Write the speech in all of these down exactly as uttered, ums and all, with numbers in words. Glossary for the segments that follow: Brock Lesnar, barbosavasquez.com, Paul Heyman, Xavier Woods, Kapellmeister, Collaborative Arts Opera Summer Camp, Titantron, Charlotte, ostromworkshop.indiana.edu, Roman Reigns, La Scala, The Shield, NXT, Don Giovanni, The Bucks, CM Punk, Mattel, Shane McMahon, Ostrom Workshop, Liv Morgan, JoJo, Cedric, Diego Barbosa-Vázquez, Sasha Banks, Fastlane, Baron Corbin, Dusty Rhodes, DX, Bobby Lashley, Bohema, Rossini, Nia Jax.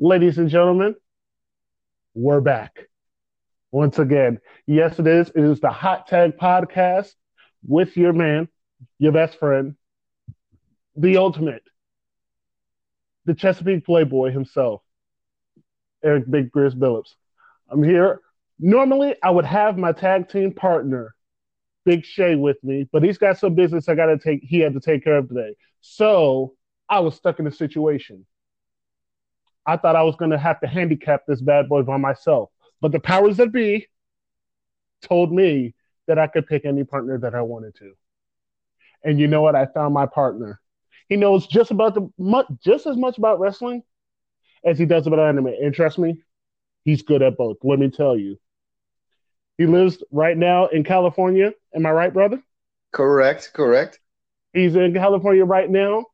Ladies and gentlemen, we're back. Once again, yes it is. It is the Hot Tag Podcast with your man, your best friend, the ultimate, the Chesapeake Playboy himself, Eric Big Grizz Billups. I'm here. Normally, I would have my tag team partner, Big Shay, with me, but he's got some business I gotta take. He had to take care of today. So I was stuck in a situation. I thought I was going to have to handicap this bad boy by myself. But the powers that be told me that I could pick any partner that I wanted to. And you know what? I found my partner. He knows just about the just as much about wrestling as he does about anime. And trust me, he's good at both. Let me tell you. He lives right now in California. Am I right, brother? Correct, correct. He's in California right now.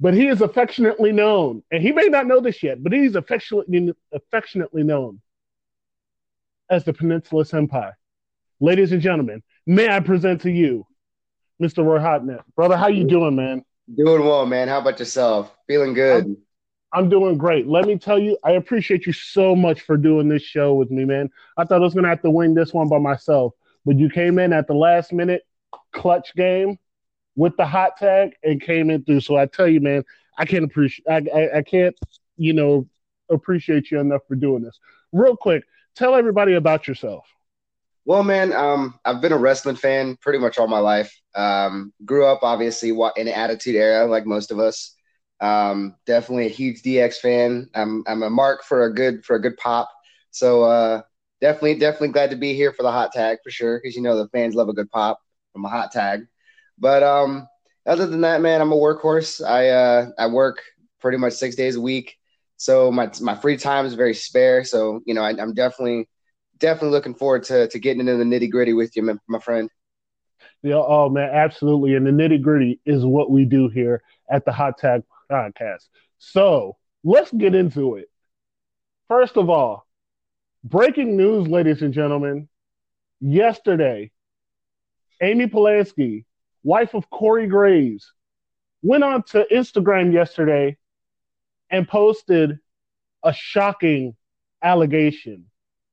But he is affectionately known, and he may not know this yet, but he's affectionately affectionately known as the Peninsula Senpai. Ladies and gentlemen, may I present to you, Mister Roy Hotnet. Brother, how you doing, man? Doing well, man. How about yourself? Feeling good. I'm, I'm doing great. Let me tell you, I appreciate you so much for doing this show with me, man. I thought I was going to have to wing this one by myself, but you came in at the last minute clutch game with the hot tag and came in through. So I tell you, man, I can't appreciate, I, I, I can't, you know, appreciate you enough for doing this. Real quick, tell everybody about yourself. Well, man, um, I've been a wrestling fan pretty much all my life. Um, grew up obviously in the Attitude Era, like most of us. Um, definitely a huge D X fan. I'm, I'm a mark for a good, for a good pop. So uh, definitely, definitely glad to be here for the hot tag for sure, because you know the fans love a good pop from a hot tag. But um, other than that, man, I'm a workhorse. I uh, I work pretty much six days a week, so my my free time is very spare. So you know, I, I'm definitely definitely looking forward to to getting into the nitty gritty with you, my, my friend. Yeah, oh man, absolutely. And the nitty gritty is what we do here at the Hot Tag Podcast. So let's get into it. First of all, breaking news, ladies and gentlemen. Yesterday, Amy Pulaski, wife of Corey Graves, went on to Instagram yesterday and posted a shocking allegation.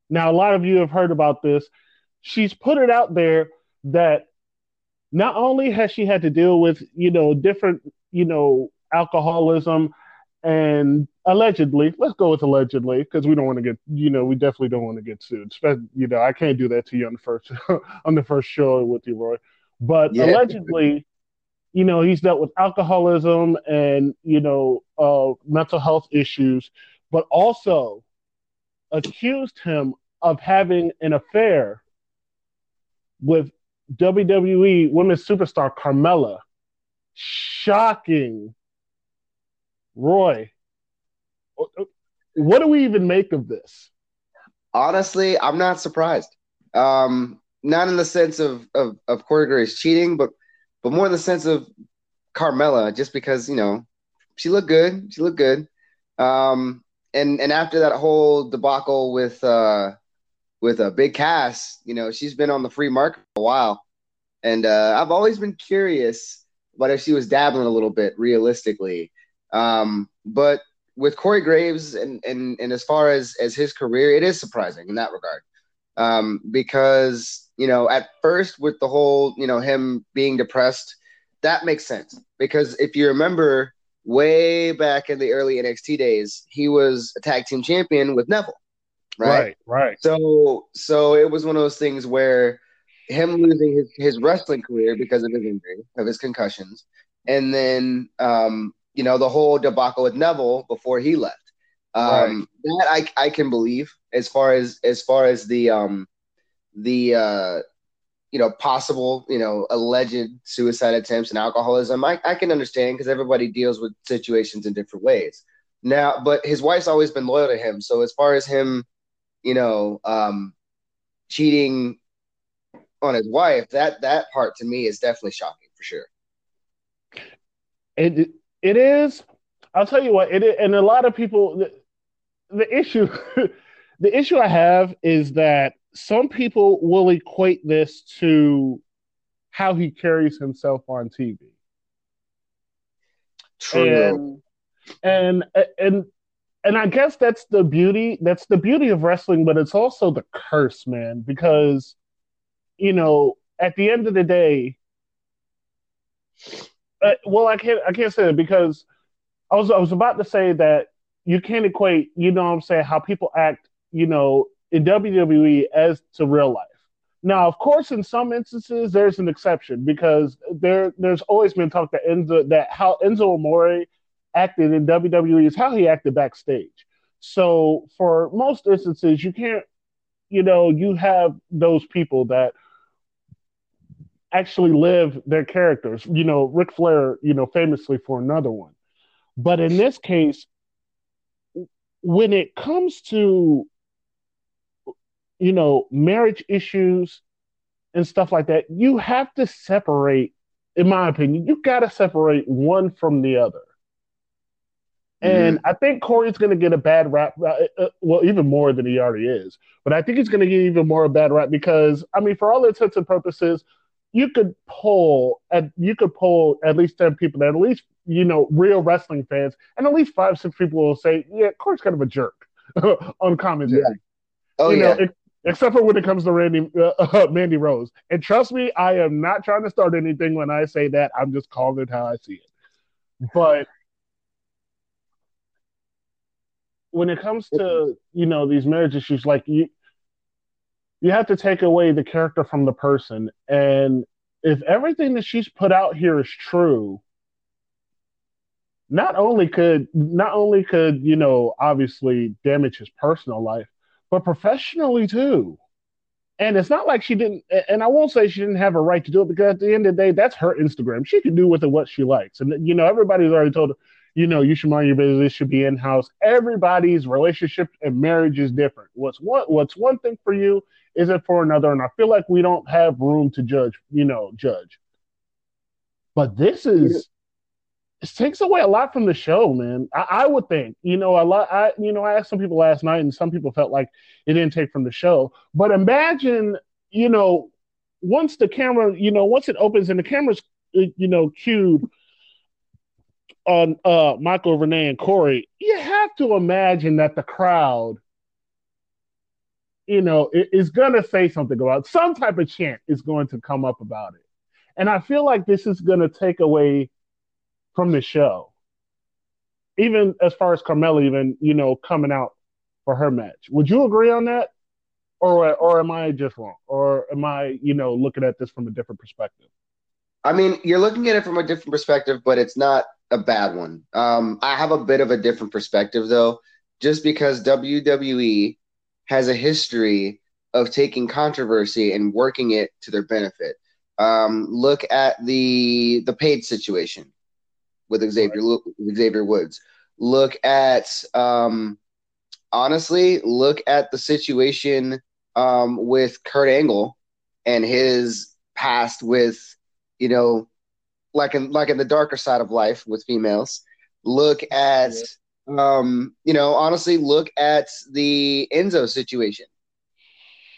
Now, a lot of you have heard about this. She's put it out there that not only has she had to deal with, you know, different, you know, alcoholism and allegedly, let's go with allegedly, because we don't want to get, you know, we definitely don't want to get sued. You know, I can't do that to you on the first on the first show with you, Roy. But yeah. Allegedly, you know, he's dealt with alcoholism and, you know, uh, mental health issues, but also accused him of having an affair with W W E women's superstar Carmella. Shocking. Roy, what do we even make of this? Honestly, I'm not surprised. Um Not in the sense of, of, of Corey Graves cheating, but but more in the sense of Carmella, just because, you know, she looked good. She looked good. Um, and, and after that whole debacle with uh, with a Big Cass, you know, she's been on the free market for a while. And uh, I've always been curious about if she was dabbling a little bit, realistically. Um, but with Corey Graves and, and, and as far as, as his career, it is surprising in that regard. Um, because, you know, at first with the whole, you know, him being depressed, that makes sense. Because if you remember way back in the early N X T days, he was a tag team champion with Neville, right? Right, right. So, so it was one of those things where him losing his, his wrestling career because of his injury, of his concussions, and then, um, you know, the whole debacle with Neville before he left. Um, right. That I I can believe as far as as far as the um the uh you know possible you know alleged suicide attempts and alcoholism. I, I can understand because everybody deals with situations in different ways. Now, but his wife's always been loyal to him. So as far as him, you know, um cheating on his wife, that that part to me is definitely shocking for sure. It it is. I'll tell you what, it and a lot of people, the, the issue, the issue I have is that some people will equate this to how he carries himself on T V. True. And and, and and I guess that's the beauty. That's the beauty of wrestling, but it's also the curse, man. Because, you know, at the end of the day, uh, well, I can't. I can't say that because I was. I was about to say that you can't equate. You know what I'm saying? How people act, you know, in W W E as to real life. Now, of course, in some instances, there's an exception because there, there's always been talk that Enzo, that how Enzo Amore acted in W W E is how he acted backstage. So for most instances, you can't, you know, you have those people that actually live their characters. You know, Ric Flair, you know, famously for another one. But in this case, when it comes to, you know, marriage issues and stuff like that, you have to separate, in my opinion, you got to separate one from the other. Mm-hmm. And I think Corey's going to get a bad rap, uh, well, even more than he already is. But I think he's going to get even more a bad rap because, I mean, for all intents and purposes, you could poll, at, you could poll at least ten people, that at least, you know, real wrestling fans, and at least five, six people will say, yeah, Corey's kind of a jerk on commentary. Yeah. Oh, you yeah. know, it, except for when it comes to Randy, uh, uh, Mandy Rose. And trust me, I am not trying to start anything when I say that. I'm just calling it how I see it. But when it comes to, you know, these marriage issues, like you, you have to take away the character from the person. And if everything that she's put out here is true, not only could, not only could, you know, obviously damage his personal life, but professionally too. And it's not like she didn't, and I won't say she didn't have a right to do it because at the end of the day, that's her Instagram. She can do with it what she likes. And, you know, everybody's already told her, you know, you should mind your business, it should be in-house. Everybody's relationship and marriage is different. What's one, what's one thing for you isn't for another. And I feel like we don't have room to judge, you know, judge. But this is, it takes away a lot from the show, man. I, I would think, you know, a lot. I, you know, I asked some people last night, and some people felt like it didn't take from the show. But imagine, you know, once the camera, you know, once it opens and the camera's, you know, cued on uh, Michael, Renee, and Corey, you have to imagine that the crowd, you know, is going to say something about it. Some type of chant is going to come up about it, and I feel like this is going to take away from the show, even as far as Carmella, even, you know, coming out for her match. Would you agree on that, or or am I just wrong, or am I, you know, looking at this from a different perspective? I mean, you're looking at it from a different perspective, but it's not a bad one. Um, I have a bit of a different perspective though, just because W W E has a history of taking controversy and working it to their benefit. Um, look at the the Paige situation with Xavier right. Xavier Woods. Look at, um, honestly, look at the situation um, with Kurt Angle and his past with, you know, like in, like in the darker side of life with females. Look at, yeah. um, you know, honestly, look at the Enzo situation.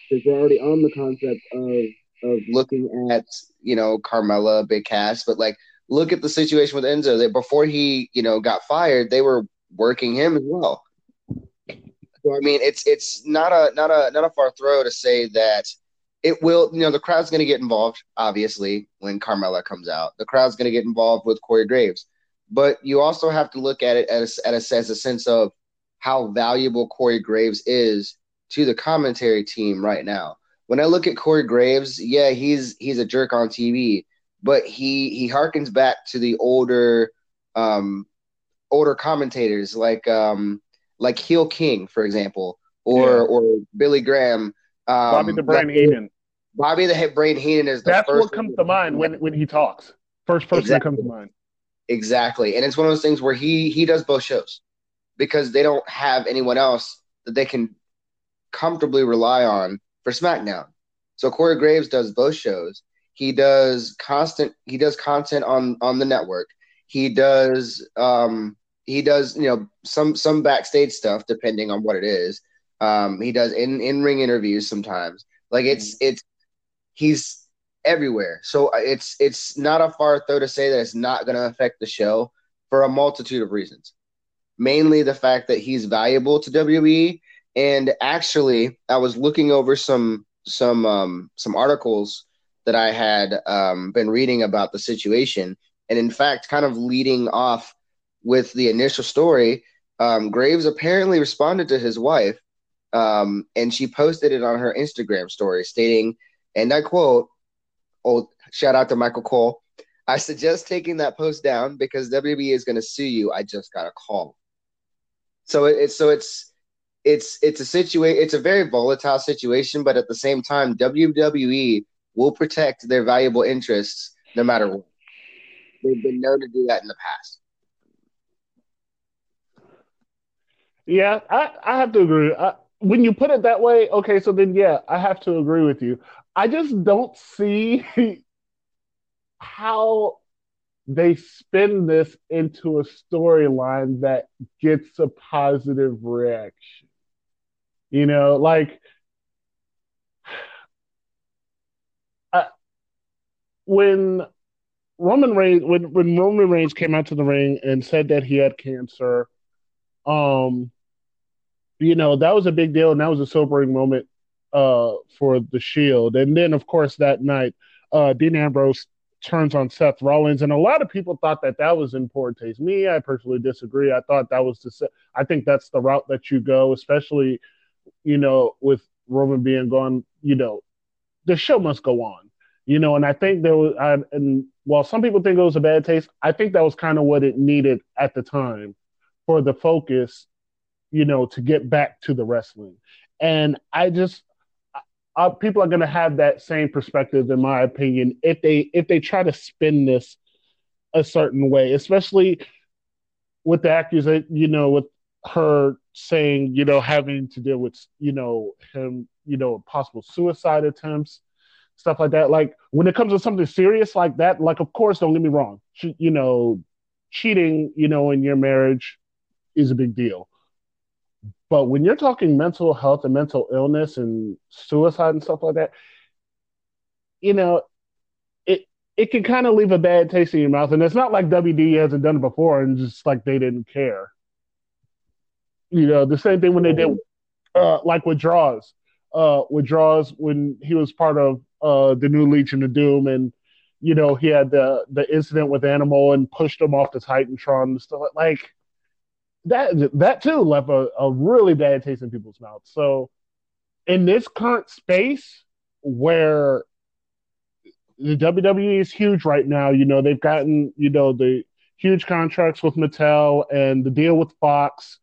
Because they're already on the concept of, of looking at, you know, Carmella, Big Cass, but like, look at the situation with Enzo. That before he, you know, got fired, they were working him as well. So I mean, it's it's not a not a not a far throw to say that it will. You know, the crowd's going to get involved. Obviously, when Carmella comes out, the crowd's going to get involved with Corey Graves. But you also have to look at it as as as a sense of how valuable Corey Graves is to the commentary team right now. When I look at Corey Graves, yeah, he's he's a jerk on T V. But he, he harkens back to the older um, older commentators like um, like Heel King, for example, or yeah. or Billy Graham. Um, Bobby the Brain like, Heenan. Bobby the Brain Heenan is the That's first. That's what comes to mind when, when he talks. First person exactly. that comes to mind. Exactly. And it's one of those things where he he does both shows because they don't have anyone else that they can comfortably rely on for SmackDown. So Corey Graves does both shows. He does constant. He does content on, on the network. He does um, he does you know some some backstage stuff depending on what it is. Um, he does in in ring interviews sometimes. Like it's it's he's everywhere. So it's it's not a far throw to say that it's not going to affect the show for a multitude of reasons. mainly the fact that he's valuable to W W E. And actually, I was looking over some some um, some articles that I had um, been reading about the situation. And in fact, kind of leading off with the initial story, um, Graves apparently responded to his wife, um, and she posted it on her Instagram story stating, and I quote, oh, shout out to Michael Cole, "I suggest taking that post down because W W E is going to sue you. I just got a call." So it, it so it's it's it's a situa- it's a very volatile situation, but at the same time, W W E will protect their valuable interests no matter what. They've been known to do that in the past. Yeah, I, I have to agree. I, when you put it that way, okay, so then, yeah, I have to agree with you. I just don't see how they spin this into a storyline that gets a positive reaction. You know, like, I, when... Roman Reigns, when, when Roman Reigns came out to the ring and said that he had cancer, um, you know, that was a big deal, and that was a sobering moment uh, for the Shield. And then, of course, that night, uh, Dean Ambrose turns on Seth Rollins, and a lot of people thought that that was in poor taste. Me, I personally disagree. I thought that was the, I think that's the route that you go, especially, you know, with Roman being gone. You know, the show must go on. You know, and I think there was, I, and while some people think it was a bad taste, I think that was kind of what it needed at the time for the focus, you know, to get back to the wrestling. And I just, I, people are going to have that same perspective, in my opinion, if they if they try to spin this a certain way, especially with the accusation, you know, with her saying, you know, having to deal with, you know, him, you know, possible suicide attempts. Stuff like that. Like, when it comes to something serious like that, like, of course, don't get me wrong. Che- you know, cheating, you know, in your marriage is a big deal. But when you're talking mental health and mental illness and suicide and stuff like that, you know, it it can kind of leave a bad taste in your mouth. And it's not like W D hasn't done it before and just, like, they didn't care. You know, the same thing when they did, uh, like, withdrawals. Uh, withdraws when he was part of uh, the new Legion of Doom, and you know he had the the incident with Animal and pushed him off the Titantron and stuff like that. That too left a, a really bad taste in people's mouths. So in this current space where the W W E is huge right now, you know they've gotten you know the huge contracts with Mattel and the deal with Fox.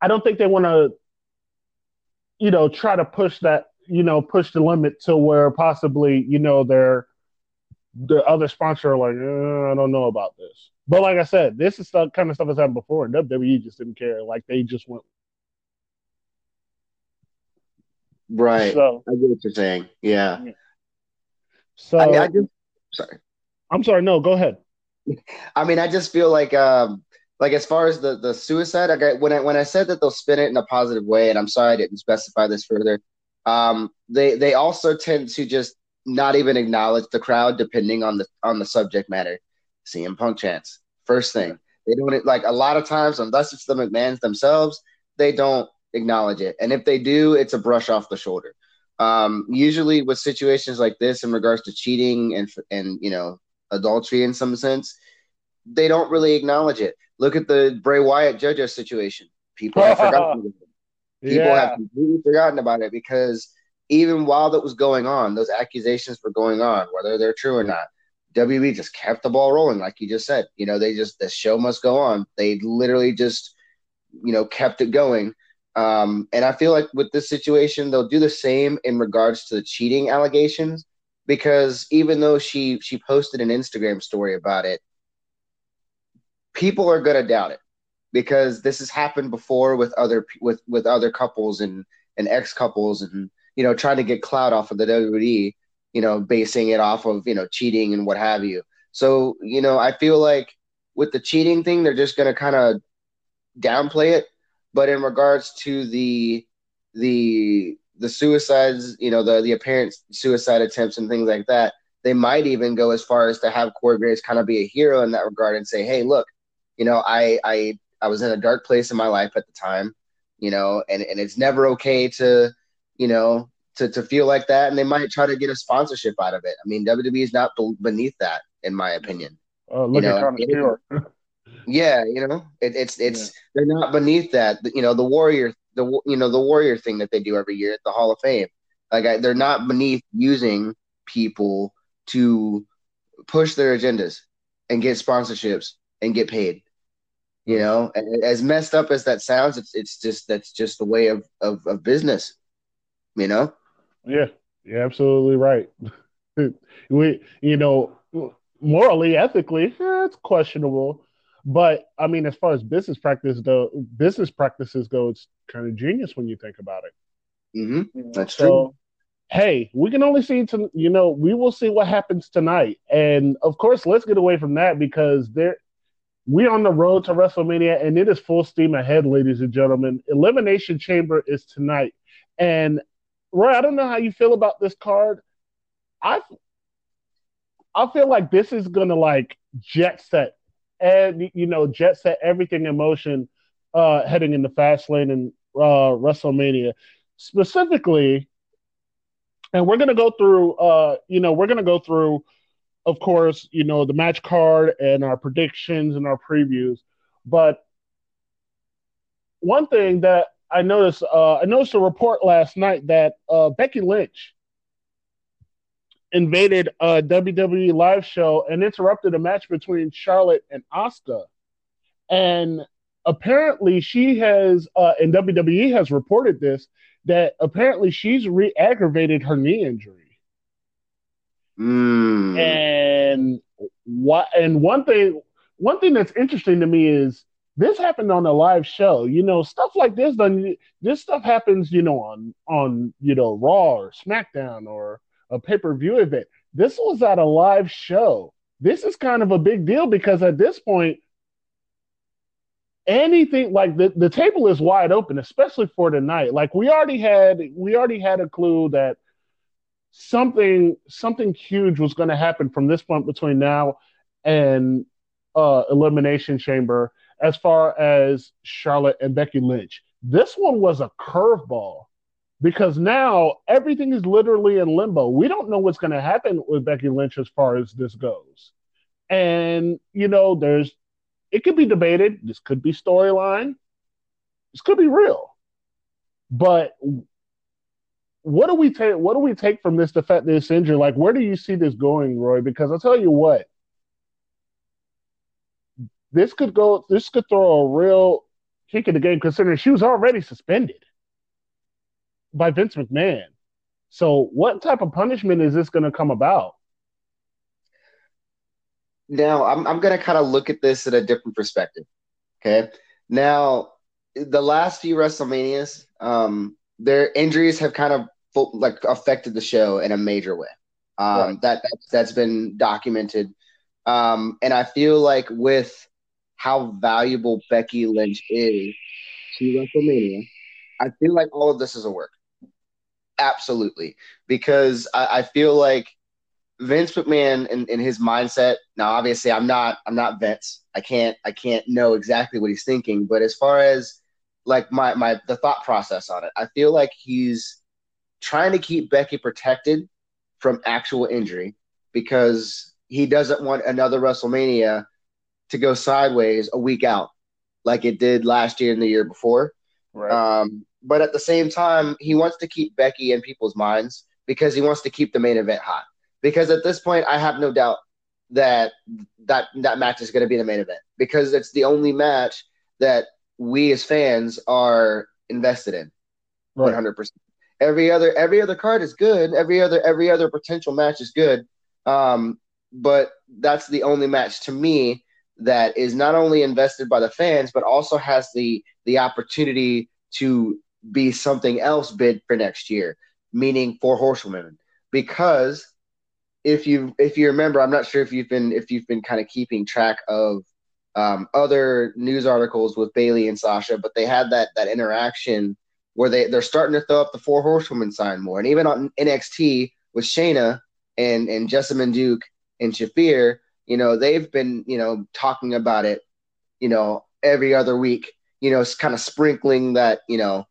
I don't think they want to. You know, try to push that, you know, push the limit to where possibly, you know, their their other sponsor are like, eh, I don't know about this. But like I said, this is the kind of stuff that's happened before, and W W E just didn't care. Like, they just went. Right. So, I get what you're saying. Yeah. yeah. So. I mean, I just, sorry. I'm sorry. No, go ahead. I mean, I just feel like. Um... Like, as far as the, the suicide, like I, when I when I said that they'll spin it in a positive way, and I'm sorry I didn't specify this further, um, they they also tend to just not even acknowledge the crowd depending on the on the subject matter. C M Punk chants, first thing. They don't, like, a lot of times, unless it's the McMahons themselves, they don't acknowledge it. And if they do, it's a brush off the shoulder. Um, usually with situations like this in regards to cheating and and, you know, adultery in some sense, they don't really acknowledge it. Look at the Bray Wyatt JoJo situation. People have forgotten about it. People yeah. have completely forgotten about it because even while that was going on, those accusations were going on, whether they're true or not. W W E just kept the ball rolling, like you just said. You know, they just the show must go on. They literally just, you know, kept it going. Um, and I feel like with this situation, they'll do the same in regards to the cheating allegations because even though she she posted an Instagram story about it. People are going to doubt it because this has happened before with other with, with other couples and, and ex-couples and, you know, trying to get clout off of the W W E, you know, basing it off of, you know, cheating and what have you. So, you know, I feel like with the cheating thing, they're just going to kind of downplay it. But in regards to the the the suicides, you know, the, the apparent suicide attempts and things like that, they might even go as far as to have Corey Graves kind of be a hero in that regard and say, hey, look, you know, I, I, I was in a dark place in my life at the time, you know, and, and it's never okay to, you know, to, to feel like that. And they might try to get a sponsorship out of it. I mean, W W E is not b- beneath that, in my opinion. Oh, look you know, at Conor McGregor. Yeah, you know, it, it's it's yeah. they're not beneath that. You know, the warrior, the you know the warrior thing that they do every year at the Hall of Fame. Like I, they're not beneath using people to push their agendas and get sponsorships and get paid. You know, and as messed up as that sounds, it's it's just that's just the way of, of, of business. You know. Yeah, you're absolutely right. we, you know, morally, ethically, eh, it's questionable. But I mean, as far as business practice, though, business practices go, it's kind of genius when you think about it. Mm-hmm. You know, that's so, true. Hey, we can only see to, you know, we will see what happens tonight, and of course, let's get away from that because there, we're on the road to WrestleMania, and it is full steam ahead, ladies and gentlemen. Elimination Chamber is tonight, and Roy, I don't know how you feel about this card. I, I feel like this is gonna like jet set. And, you know, jet set everything in motion uh, heading into Fastlane and uh, WrestleMania. Specifically, and we're going to go through, uh, you know, we're going to go through, of course, you know, the match card and our predictions and our previews. But one thing that I noticed, uh, I noticed a report last night that uh, Becky Lynch invaded a W W E live show and interrupted a match between Charlotte and Asuka. And apparently she has, uh, and W W E has reported this, that apparently she's re-aggravated her knee injury. Mm. And what? And one thing, one thing that's interesting to me is this happened on a live show. You know, stuff like this, this stuff happens, you know, on, on you know, Raw or SmackDown or a pay-per-view event. This was at a live show. This is kind of a big deal because at this point, anything like the, the table is wide open, especially for tonight. Like we already had, we already had a clue that something, something huge was going to happen from this point between now and uh, Elimination Chamber as far as Charlotte and Becky Lynch. This one was a curveball. Because now everything is literally in limbo. We don't know what's going to happen with Becky Lynch as far as this goes. And, you know, there's it could be debated. This could be storyline. This could be real. But what do we take what do we take from this defect this injury? Like, where do you see this going, Roy? Because I'll tell you what, this could go this could throw a real kick in the game considering she was already suspended by Vince McMahon. So what type of punishment is this going to come about? Now, I'm I'm going to kind of look at this at a different perspective, okay? Now, the last few WrestleManias, um, their injuries have kind of like affected the show in a major way. Um, right. That that's, that's been documented. Um, and I feel like with how valuable Becky Lynch is to WrestleMania, I feel like all of this is a work. Absolutely. Because I, I feel like Vince McMahon and, and his mindset. Now, obviously I'm not, I'm not Vince. I can't, I can't know exactly what he's thinking, but as far as like my, my, the thought process on it, I feel like he's trying to keep Becky protected from actual injury because he doesn't want another WrestleMania to go sideways a week out like it did last year and the year before. Right. Um, but at the same time, he wants to keep Becky in people's minds because he wants to keep the main event hot. Because at this point, I have no doubt that that, that match is going to be the main event because it's the only match that we as fans are invested in, right. one hundred percent. Every other every other card is good. Every other every other potential match is good. Um, but that's the only match to me that is not only invested by the fans, but also has the the opportunity to be something else bid for next year, meaning Four Horsewomen. Because if you if you remember, I'm not sure if you've been if you've been kind of keeping track of um, other news articles with Bayley and Sasha, but they had that that interaction where they they're starting to throw up the Four Horsewomen sign more, and even on N X T with Shayna and and Jessamyn Duke and Shafir. You know, they've been, you know, talking about it, you know, every other week, you know, it's kind of sprinkling that, you know,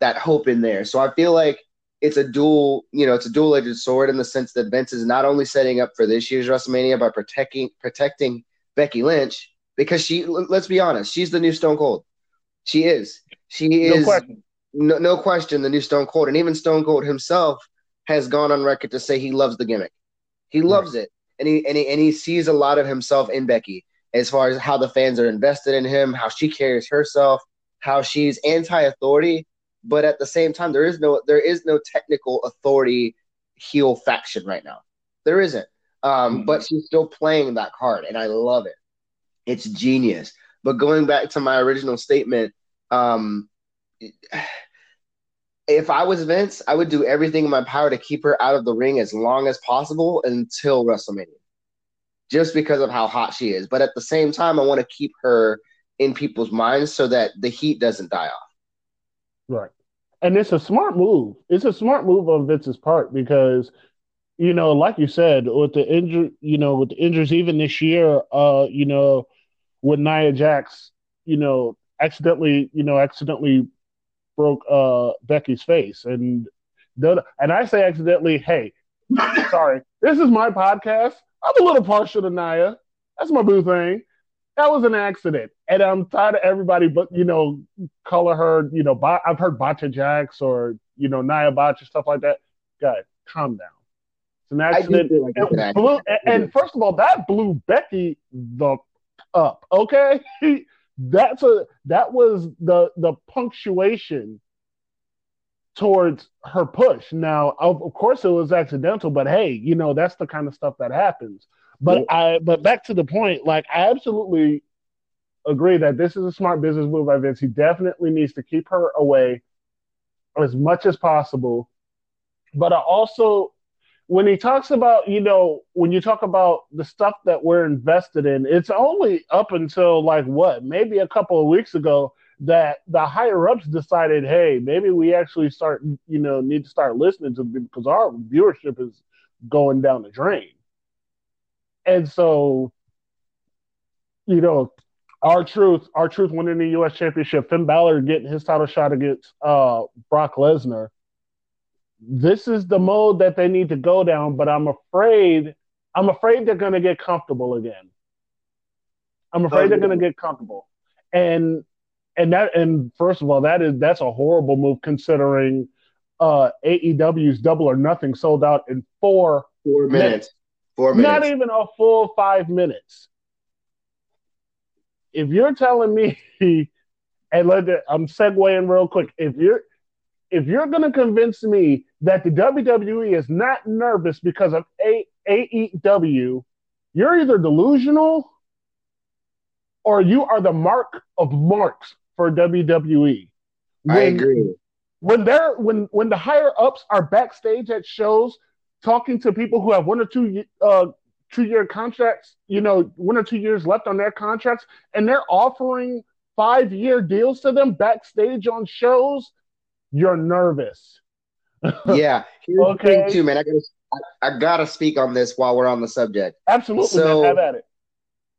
that hope in there. So I feel like it's a dual, you know, it's a dual-edged sword in the sense that Vince is not only setting up for this year's WrestleMania by protecting protecting Becky Lynch, because she, let's be honest, she's the new Stone Cold. She is. She is. No question. No, no question, the new Stone Cold. And even Stone Cold himself has gone on record to say he loves the gimmick. He loves right. it. And he, and he and he sees a lot of himself in Becky as far as how the fans are invested in him, how she carries herself, how she's anti-authority. But at the same time, there is no there is no technical authority heel faction right now. There isn't. Um, mm-hmm. But she's still playing that card, and I love it. It's genius. But going back to my original statement, um, if I was Vince, I would do everything in my power to keep her out of the ring as long as possible until WrestleMania, just because of how hot she is. But at the same time, I want to keep her in people's minds so that the heat doesn't die off. Right. And it's a smart move. It's a smart move on Vince's part because, you know, like you said, with the injury, you know, with the injuries even this year, uh, you know, with Nia Jax, you know, accidentally, you know, accidentally broke uh, Becky's face. And the, and I say accidentally, hey, sorry, this is my podcast. I'm a little partial to Nia. That's my boo thing. That was an accident, and I'm tired of everybody, but you know, color her. You know, bot, I've heard Botcha Jax or you know Nia Botcha, stuff like that. Guys, calm down. It's an accident. Like it an blew, accident. And, and first of all, that blew Becky the up. Okay, that's a that was the the punctuation towards her push. Now, of, of course, it was accidental, but hey, you know, that's the kind of stuff that happens. But yeah. I but back to the point, like I absolutely agree that this is a smart business move by Vince. He definitely needs to keep her away as much as possible. But I also, when he talks about, you know, when you talk about the stuff that we're invested in, it's only up until like what, maybe a couple of weeks ago that the higher ups decided, hey, maybe we actually start, you know, need to start listening to them because our viewership is going down the drain. And so, you know, our truth, our truth winning the U S championship, Finn Balor getting his title shot against uh, Brock Lesnar. This is the mode that they need to go down, but I'm afraid, I'm afraid they're going to get comfortable again. I'm afraid oh, they're yeah. going to get comfortable, and and that and first of all, that is that's a horrible move considering uh, A E W's Double or Nothing sold out in four four minutes. minutes. Not even a full five minutes. If you're telling me, and let the, I'm segueing real quick. If you're if you're gonna convince me that the W W E is not nervous because of a- AEW, you're either delusional or you are the mark of marks for W W E. When, I agree. When they're when when the higher ups are backstage at shows, talking to people who have one or two uh, two-year contracts, you know, one or two years left on their contracts, and they're offering five-year deals to them backstage on shows, you're nervous. Yeah. Here's okay. the thing too, man. I gotta, I gotta speak on this while we're on the subject. Absolutely. So, man, have at it.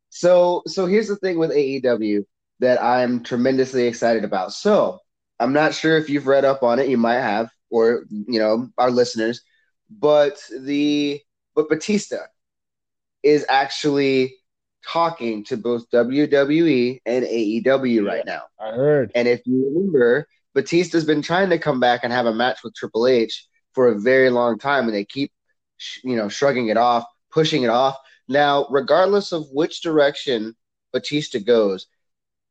So, so here's the thing with A E W that I'm tremendously excited about. So I'm not sure if you've read up on it. You might have, or, you know, our listeners. But the but Batista is actually talking to both W W E and A E W yeah, right now. I heard. And if you remember, Batista's been trying to come back and have a match with Triple H for a very long time, and they keep, you know, shrugging it off, pushing it off. Now, regardless of which direction Batista goes,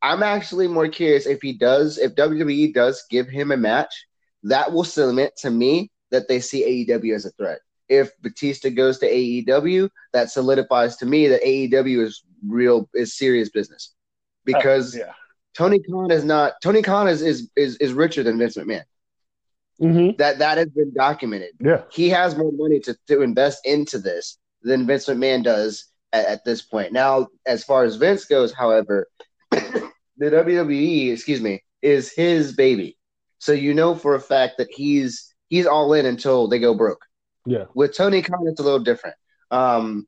I'm actually more curious if he does, if W W E does give him a match, that will cement to me that they see A E W as a threat. If Batista goes to A E W, that solidifies to me that A E W is real, is serious business, because oh, yeah. Tony Khan is not. Tony Khan is is is, is richer than Vince McMahon. Mm-hmm. That that has been documented. Yeah, he has more money to, to invest into this than Vince McMahon does at, at this point. Now, as far as Vince goes, however, the W W E, excuse me, is his baby. So you know for a fact that he's. He's all in until they go broke. Yeah. With Tony Khan, it's a little different. Um,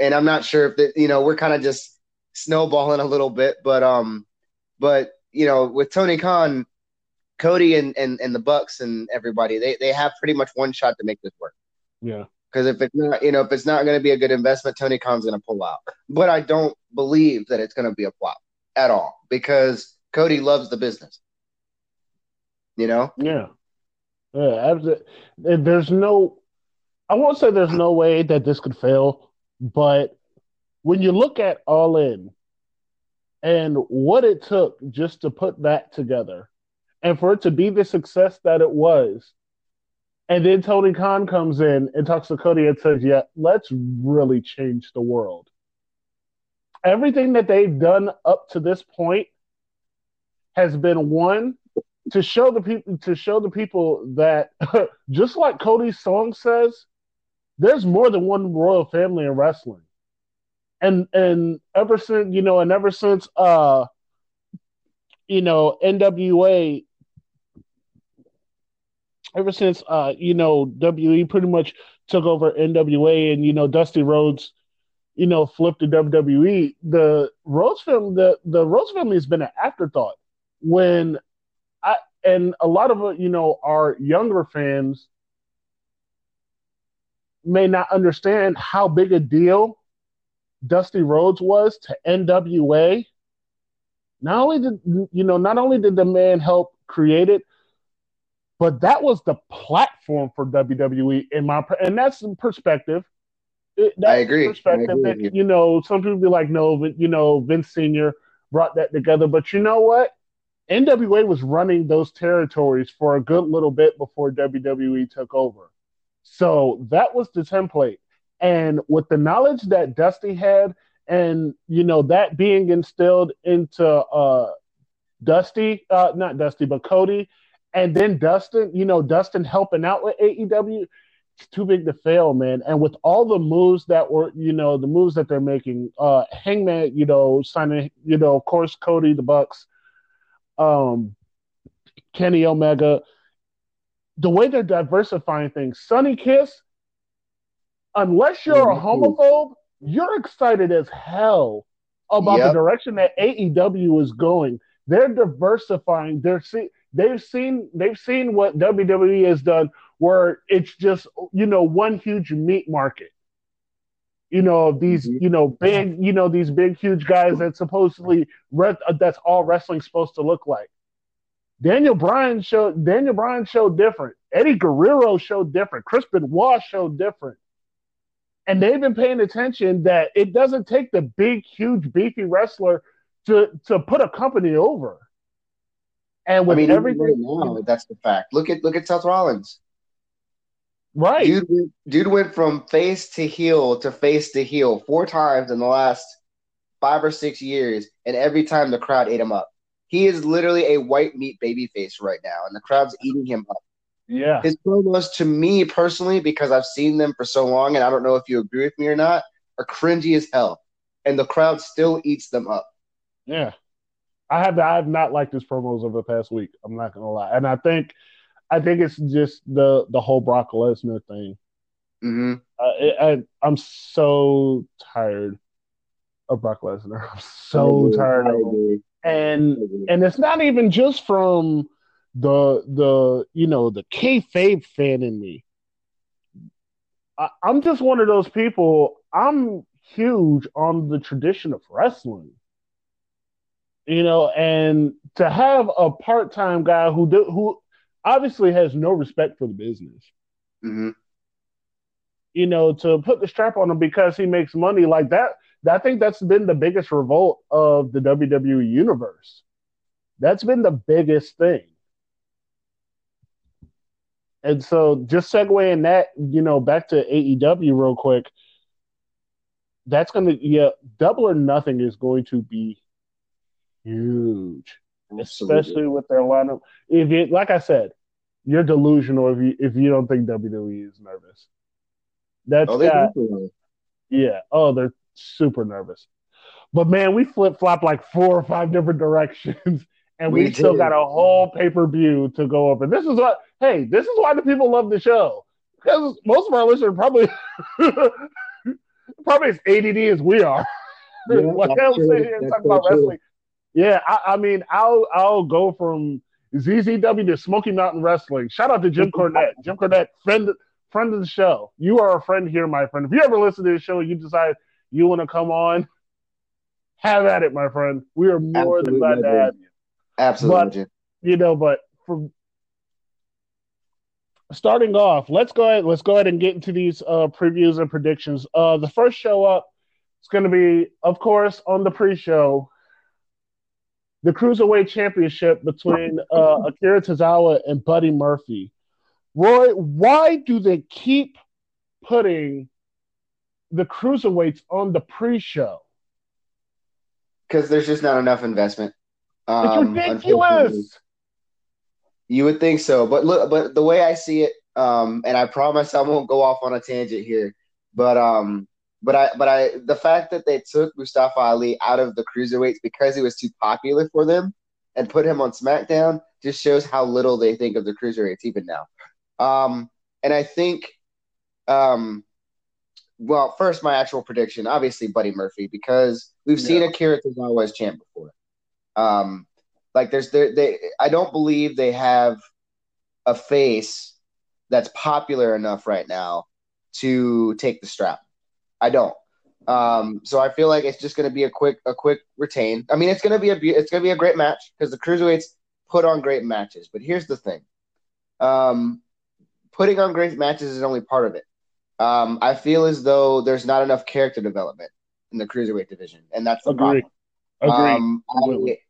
and I'm not sure if that, you know, we're kind of just snowballing a little bit. But um, but you know, with Tony Khan, Cody and, and, and the Bucks and everybody, they they have pretty much one shot to make this work. Yeah. Because if it's not, you know, if it's not going to be a good investment, Tony Khan's going to pull out. But I don't believe that it's going to be a flop at all, because Cody loves the business. You know? Yeah. Yeah, absolutely. There's no, I won't say there's no way that this could fail, but when you look at All In and what it took just to put that together and for it to be the success that it was, and then Tony Khan comes in and talks to Cody and says, yeah, let's really change the world. Everything that they've done up to this point has been one to show the people to show the people that just like Cody's song says, there's more than one royal family in wrestling. And and ever since you know, and ever since uh you know N W A ever since uh you know W W E pretty much took over N W A, and you know Dusty Rhodes you know flipped to W W E, the Rhodes family the, the Rhodes family has been an afterthought. When I and a lot of you know our younger fans may not understand how big a deal Dusty Rhodes was to N W A. Not only did you know, not only did the man help create it, but that was the platform for W W E. In my and that's in perspective. It, that's I agree. Perspective I agree that, you. you know, some people be like, no, you know, Vince Senior brought that together. But you know what? N W A was running those territories for a good little bit before W W E took over. So that was the template. And with the knowledge that Dusty had, and you know that being instilled into uh, Dusty, uh, not Dusty, but Cody, and then Dustin, you know, Dustin helping out with A E W, it's too big to fail, man. And with all the moves that were, you know, the moves that they're making, uh, Hangman, you know, signing, you know, of course, Cody, the Bucks, um, Kenny Omega, the way they're diversifying things, Sonny Kiss. Unless you're a homophobe, you're excited as hell about yep. the direction that A E W is going. They're diversifying. They're see- they've seen they've seen what W W E has done, where it's just you know one huge meat market. You know these you know big you know these big huge guys that supposedly re- that's all wrestling's supposed to look like. Daniel Bryan showed Daniel Bryan showed different. Eddie Guerrero showed different. Chris Benoit showed different. And they've been paying attention that it doesn't take the big, huge, beefy wrestler to, to put a company over. And with I mean, everything right now, that's the fact. Look at look at Seth Rollins. Right, dude, dude went from face to heel to face to heel four times in the last five or six years, and every time the crowd ate him up. He is literally a white meat babyface right now, and the crowd's eating him up. Yeah, his promos, to me personally, because I've seen them for so long, and I don't know if you agree with me or not, are cringy as hell, and the crowd still eats them up. Yeah, I have I have not liked his promos over the past week. I'm not gonna lie, and I think I think it's just the the whole Brock Lesnar thing. Mm-hmm. Uh, I, I I'm so tired of Brock Lesnar. I'm so mm-hmm. tired of him, and mm-hmm. and it's not even just from. The the you know the kayfabe fan in me. I, I'm just one of those people. I'm huge on the tradition of wrestling, you know, and to have a part-time guy who do, who obviously has no respect for the business, mm-hmm. you know, to put the strap on him because he makes money like that. I think that's been the biggest revolt of the W W E universe. That's been the biggest thing. And so just segueing that, you know, back to A E W real quick, that's going to, yeah, Double or Nothing is going to be huge, Absolutely. Especially with their lineup. If it, like I said, you're delusional if you, if you don't think W W E is nervous. That's oh, got, yeah. Oh, they're super nervous. But, man, we flip-flop like four or five different directions. And we, we still did. got a whole pay-per-view to go over. This is what, hey, this is why the people love the show. Because most of our listeners probably, probably as A D D as we are. yeah, like I'm true. sitting here that's talking so about true. wrestling. Yeah, I, I mean, I'll I'll go from Z Z W to Smoky Mountain Wrestling. Shout out to Jim Cornette. Jim Cornette, friend friend of the show. You are a friend here, my friend. If you ever listen to the show and you decide you want to come on, have at it, my friend. We are more Absolutely, than glad to have you. Absolutely, but, Jim. You know, but from starting off, let's go ahead. Let's go ahead and get into these uh, previews and predictions. Uh, the first show up is going to be, of course, on the pre-show, the Cruiserweight Championship between uh, Akira Tozawa and Buddy Murphy. Roy, why do they keep putting the Cruiserweights on the pre-show? Because there's just not enough investment. Um, it's ridiculous. You would think so, but look, but the way I see it, um, and I promise I won't go off on a tangent here, but um, but I, but I, the fact that they took Mustafa Ali out of the cruiserweights because he was too popular for them and put him on SmackDown just shows how little they think of the cruiserweights even now. Um, and I think, um, well, first my actual prediction, obviously Buddy Murphy, because we've yeah. seen Akira Tozawa as champ before. Um, Like there's there they I don't believe they have a face that's popular enough right now to take the strap. I don't. Um, so I feel like it's just going to be a quick a quick retain. I mean, it's going to be a it's going to be a great match because the cruiserweights put on great matches. But here's the thing: um, putting on great matches is only part of it. Um, I feel as though there's not enough character development in the cruiserweight division, and that's the Agreed. problem. Agreed. Um, I,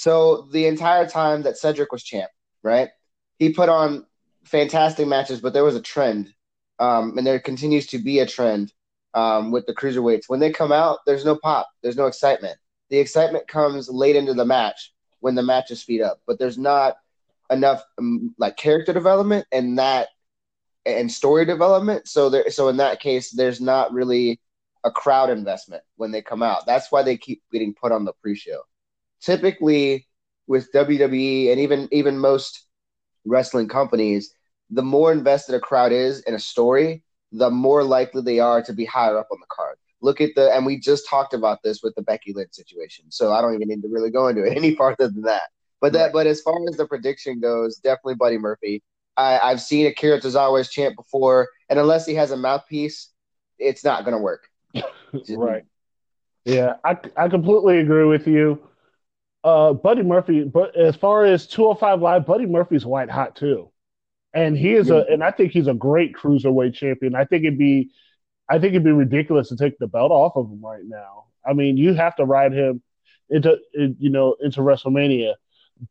So the entire time that Cedric was champ, right, he put on fantastic matches, but there was a trend, um, and there continues to be a trend um, with the cruiserweights. When they come out, there's no pop. There's no excitement. The excitement comes late into the match when the matches speed up, but there's not enough um, like character development and that and story development. So there, so in that case, there's not really a crowd investment when they come out. That's why they keep getting put on the pre-show. Typically, with W W E and even even most wrestling companies, the more invested a crowd is in a story, the more likely they are to be higher up on the card. Look at the – and we just talked about this with the Becky Lynch situation, so I don't even need to really go into it any farther than that. But that, but as far as the prediction goes, definitely Buddy Murphy. I, I've seen Akira Tozawa as champ before, and unless he has a mouthpiece, it's not going to work. Right. Yeah, I, I completely agree with you. Uh, Buddy Murphy, but as far as two oh five Live, Buddy Murphy's white hot too, and he is a, and I think he's a great cruiserweight champion. I think it'd be, I think it'd be ridiculous to take the belt off of him right now. I mean, you have to ride him into, you know, into WrestleMania.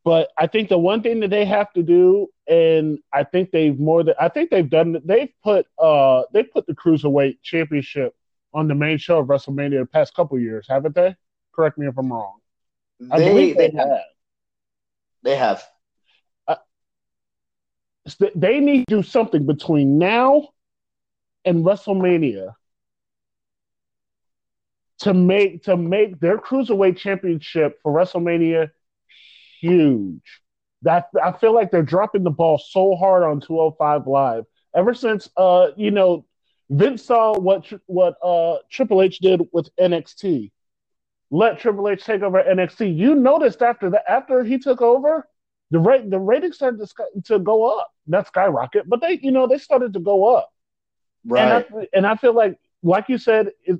But I think the one thing that they have to do, and I think they've more than, I think they've done, they've put, uh, they put the cruiserweight championship on the main show of WrestleMania the past couple of years, haven't they? Correct me if I'm wrong. I they, believe they, they have. have. They have. Uh, they need to do something between now and WrestleMania to make to make their cruiserweight championship for WrestleMania huge. That I feel like they're dropping the ball so hard on two oh five Live. Ever since, uh, you know, Vince saw what what uh, Triple H did with N X T. Let Triple H take over N X T. You noticed after that, after he took over, the rate the ratings started to, to go up. Not skyrocket, but they, you know, they started to go up. Right. And I, and I feel like, like you said, it,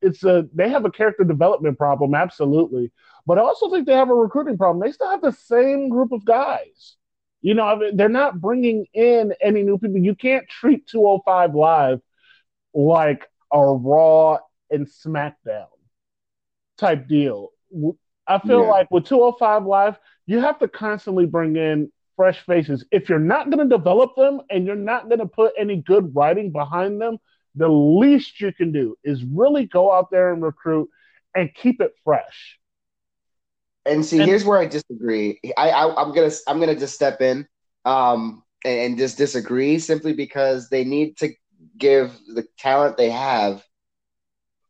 it's a they have a character development problem, absolutely. But I also think they have a recruiting problem. They still have the same group of guys. You know, I mean, they're not bringing in any new people. You can't treat two oh five Live like a Raw and SmackDown type deal. I feel yeah. like with two oh five Live, you have to constantly bring in fresh faces. If you're not going to develop them and you're not going to put any good writing behind them, the least you can do is really go out there and recruit and keep it fresh. And see, and, here's where I disagree. I, I, I'm gonna I'm gonna just step in um, and, and just disagree simply because they need to give the talent they have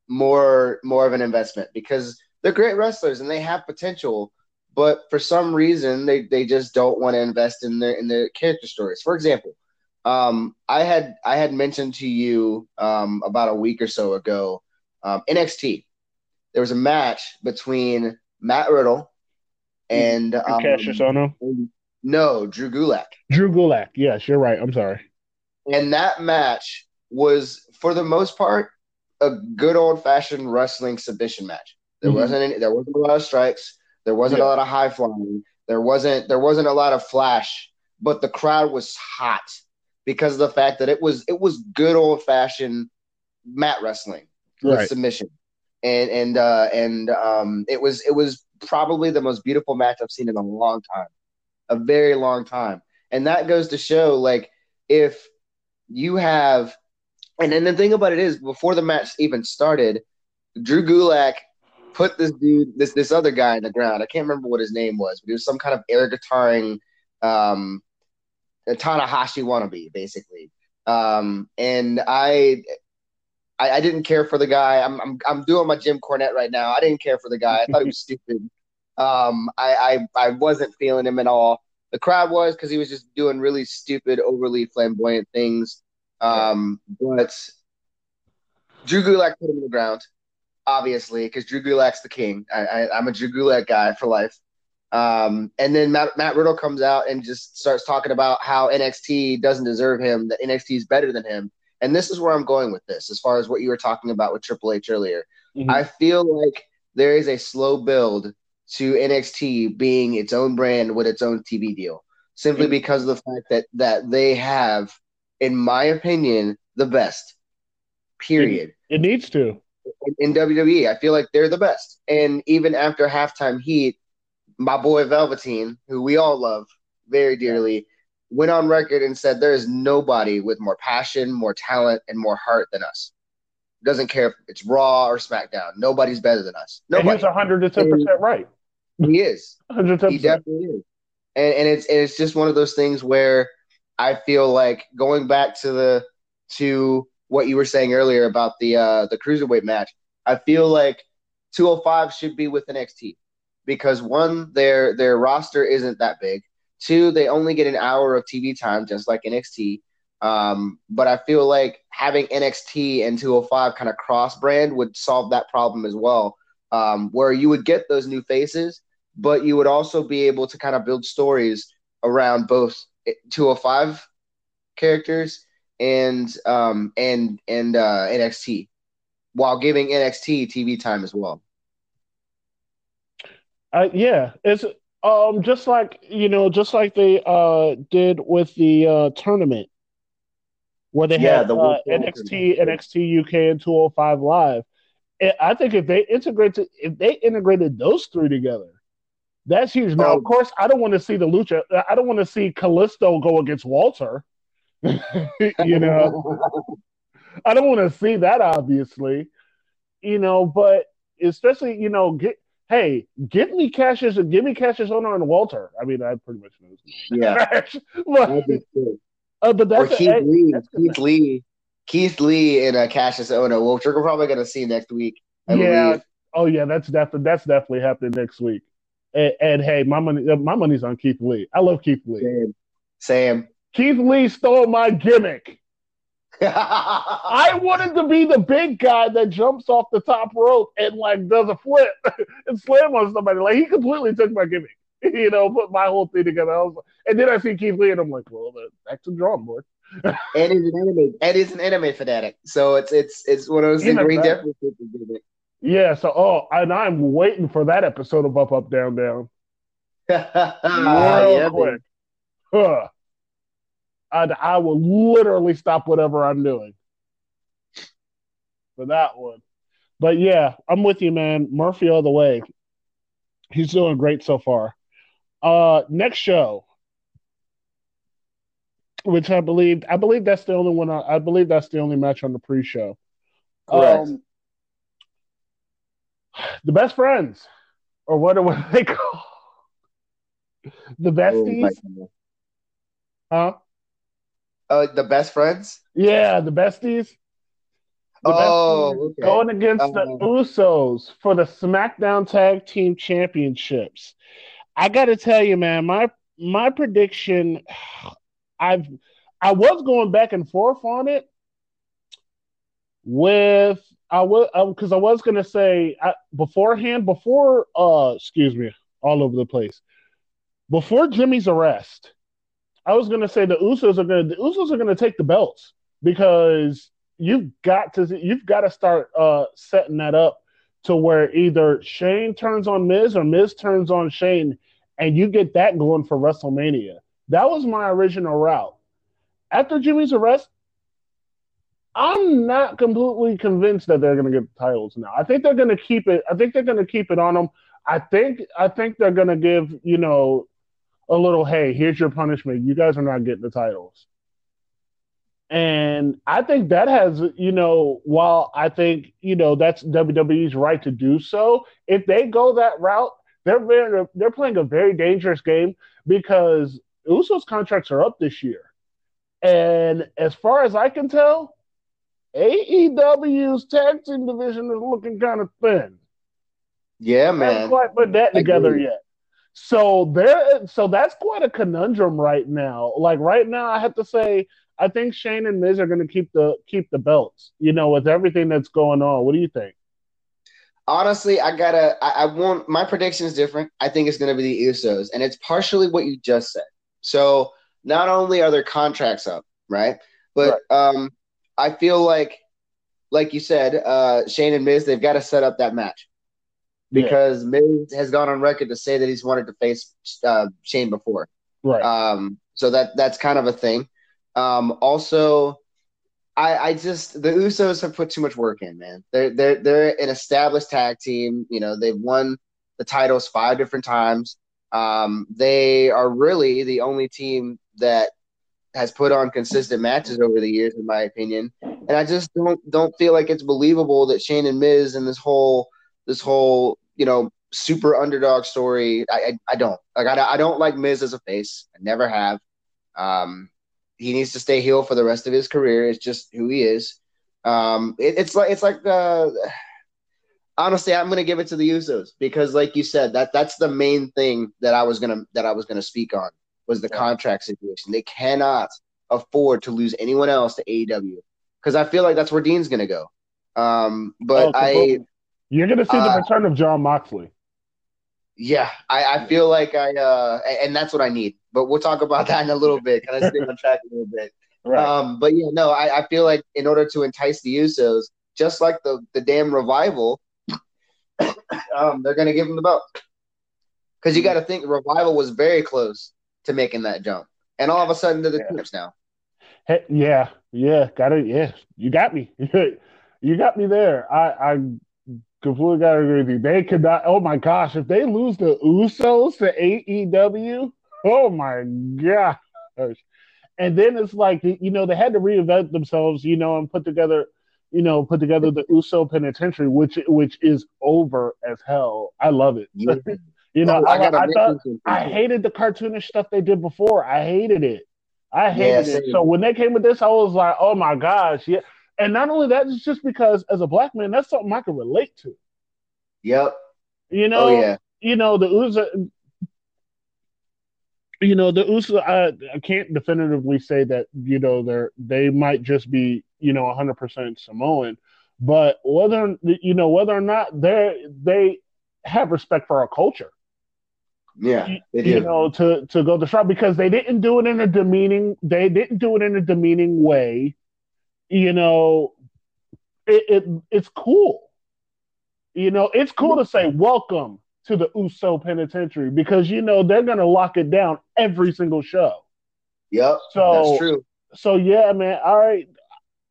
more more of an investment because they're great wrestlers and they have potential, but for some reason they, they just don't want to invest in their in their character stories. For example, um, I had I had mentioned to you um, about a week or so ago um, N X T. there was a match between Matt Riddle and um, Cassius Ohno. No, Drew Gulak. Drew Gulak. Yes, you're right. I'm sorry. And that match was, for the most part, a good old-fashioned wrestling submission match. There mm-hmm. wasn't any, there wasn't a lot of strikes. There wasn't yeah. a lot of high flying. There wasn't there wasn't a lot of flash. But the crowd was hot because of the fact that it was it was good old-fashioned mat wrestling with right. submission. And and uh, and um, it was it was probably the most beautiful match I've seen in a long time, a very long time. And that goes to show, like, if you have, and then the thing about it is, before the match even started, Drew Gulak put this dude, this this other guy, in the ground. I can't remember what his name was, but he was some kind of air guitaring, um, a Tanahashi wannabe, basically. Um, and I, I, I didn't care for the guy. I'm, I'm, I'm doing my Jim Cornette right now. I didn't care for the guy. I thought he was stupid. Um, I, I, I wasn't feeling him at all. The crowd was, because he was just doing really stupid, overly flamboyant things. Um, but Drew Gulak put him in the ground, obviously, because Drew Gulak's the king. I, I, I'm a Drew Gulak guy for life. Um, and then Matt, Matt Riddle comes out and just starts talking about how N X T doesn't deserve him, that N X T is better than him. And this is where I'm going with this, as far as what you were talking about with Triple H earlier. Mm-hmm. I feel like there is a slow build to N X T being its own brand with its own T V deal, simply mm-hmm. because of the fact that that they have, in my opinion, the best, period. It, it needs to. In, in W W E, I feel like they're the best. And even after Halftime Heat, my boy Velveteen, who we all love very dearly, went on record and said there is nobody with more passion, more talent, and more heart than us. Doesn't care if it's Raw or SmackDown. Nobody's better than us. Nobody. He's one hundred ten percent right. He is. one hundred ten percent. He definitely is. And, and, it's, and it's just one of those things where I feel like, going back to the to what you were saying earlier about the uh, the cruiserweight match, I feel like two oh five should be with N X T because, one, their their roster isn't that big. Two, they only get an hour of T V time, just like N X T. Um, but I feel like having N X T and two oh five kind of cross-brand would solve that problem as well, um, where you would get those new faces, but you would also be able to kind of build stories around both two oh five characters and um and and uh N X T, while giving N X T T V time as well. Uh, yeah, it's um just like you know just like they uh did with the uh, tournament, where they yeah, had the uh, N X T, tournament. N X T U K, and two oh five Live. And I think if they integrate to, if they integrated those three together, that's huge. Now, oh. of course, I don't want to see the Lucha. I don't want to see Callisto go against Walter. you know, I don't want to see that, obviously. You know, but especially, you know, get hey, give me Cassius, give me Cassius Ohno and Walter. I mean, I pretty much know. Yeah, but, uh, but that's, or Keith a, Lee. That's Keith Lee, Keith Lee, and uh, Cassius Ohno. Well, we're probably gonna see next week. I yeah. Believe. Oh yeah, that's definitely that's definitely happening next week. And, and hey, my money, my money's on Keith Lee. I love Keith Lee. Sam, Sam. Keith Lee stole my gimmick. I wanted to be the big guy that jumps off the top rope and like does a flip and slam on somebody. Like, he completely took my gimmick. You know, put my whole thing together. I was like, and then I see Keith Lee, and I'm like, well, back to the drawing board. Ed is an anime. Ed is an anime fanatic, so it's it's it's one of those things where he definitely took the gimmick. Yeah, so, oh, and I'm waiting for that episode of Up, Up, Down, Down. Real yeah, quick. Huh. And I will literally stop whatever I'm doing for that one. But, yeah, I'm with you, man. Murphy all the way. He's doing great so far. Uh, next show, which I believe, I believe that's the only one. I, I believe that's the only match on the pre-show. Correct. Um, The best friends, or what are they called? The besties? Oh, huh? Uh, the best friends? Yeah, the besties. The oh, besties. Okay. Going against um, the Usos for the SmackDown Tag Team Championships. I got to tell you, man, my my prediction, I've I was going back and forth on it with I was because I, I was gonna say I, beforehand, before uh, excuse me, all over the place. Before Jimmy's arrest, I was gonna say the Usos are gonna the Usos are gonna take the belts because you've got to you've got to start uh, setting that up to where either Shane turns on Miz or Miz turns on Shane, and you get that going for WrestleMania. That was my original route. After Jimmy's arrest, I'm not completely convinced that they're going to get the titles now. I think they're going to keep it. I think they're going to keep it on them. I think. I think they're going to give you know a little. Hey, here's your punishment. You guys are not getting the titles. And I think that has you know. While I think you know that's W W E's right to do so. If they go that route, they're very, they're playing a very dangerous game because Usos contracts are up this year, and as far as I can tell, A E W's tag team division is looking kind of thin. Yeah, man. Haven't quite put that together yet. So there, so that's quite a conundrum right now. Like right now, I have to say, I think Shane and Miz are going to keep the keep the belts. You know, with everything that's going on, what do you think? Honestly, I gotta. I, I want my prediction is different. I think it's going to be the Usos, and it's partially what you just said. So not only are their contracts up, right, but right. um. I feel like, like you said, uh, Shane and Miz, they've got to set up that match because yeah. Miz has gone on record to say that he's wanted to face uh, Shane before. Right. Um, so that that's kind of a thing. Um, also, I, I just the Usos have put too much work in, man. They're they're they're an established tag team. You know, they've won the titles five different times. Um, they are really the only team that has put on consistent matches over the years, in my opinion, and I just don't don't feel like it's believable that Shane and Miz and this whole this whole you know super underdog story. I I, I don't like I, I don't like Miz as a face. I never have. Um, he needs to stay heel for the rest of his career. It's just who he is. Um, it, it's like it's like the honestly, I'm gonna give it to the Usos because, like you said, that that's the main thing that I was gonna that I was gonna speak on. Was the contract situation. They cannot afford to lose anyone else to A E W because I feel like that's where Dean's going to go. Um, but oh, I, you're going to see uh, the return of John Moxley. Yeah, I, I feel like I, uh, and that's what I need. But we'll talk about that in a little bit. Kind of stay on track a little bit. Right. Um, but yeah, no, I, I feel like in order to entice the Usos, just like the the damn Revival, um, they're going to give them the belt because you got to think Revival was very close to making that jump, and all of a sudden they're the yeah. champs now. Hey, yeah, yeah, got it. Yeah, you got me. You got me there. I, I completely got to agree with you. They could not. Oh my gosh, if they lose the Usos to A E W, oh my gosh. And then it's like you know they had to reinvent themselves, you know, and put together, you know, put together the Uso Penitentiary, which which is over as hell. I love it. Yeah. You know, oh, I, I, I thought I hated the cartoonish stuff they did before. I hated it. I hated yeah, it. So when they came with this, I was like, oh, my gosh. Yeah. And not only that, it's just because as a black man, that's something I can relate to. Yep. You know, oh, yeah. you know, the Uso, you know, the Uso, I, I can't definitively say that, you know, they're they might just be, you know, one hundred percent Samoan. But whether, you know, whether or not they're they have respect for our culture. Yeah, they do. You know, to, to go to shop because they didn't do it in a demeaning. They didn't do it in a demeaning way. You know, it, it it's cool. You know, it's cool to say welcome to the Uso Penitentiary because you know they're gonna lock it down every single show. Yep, so that's true. So yeah, man. All right,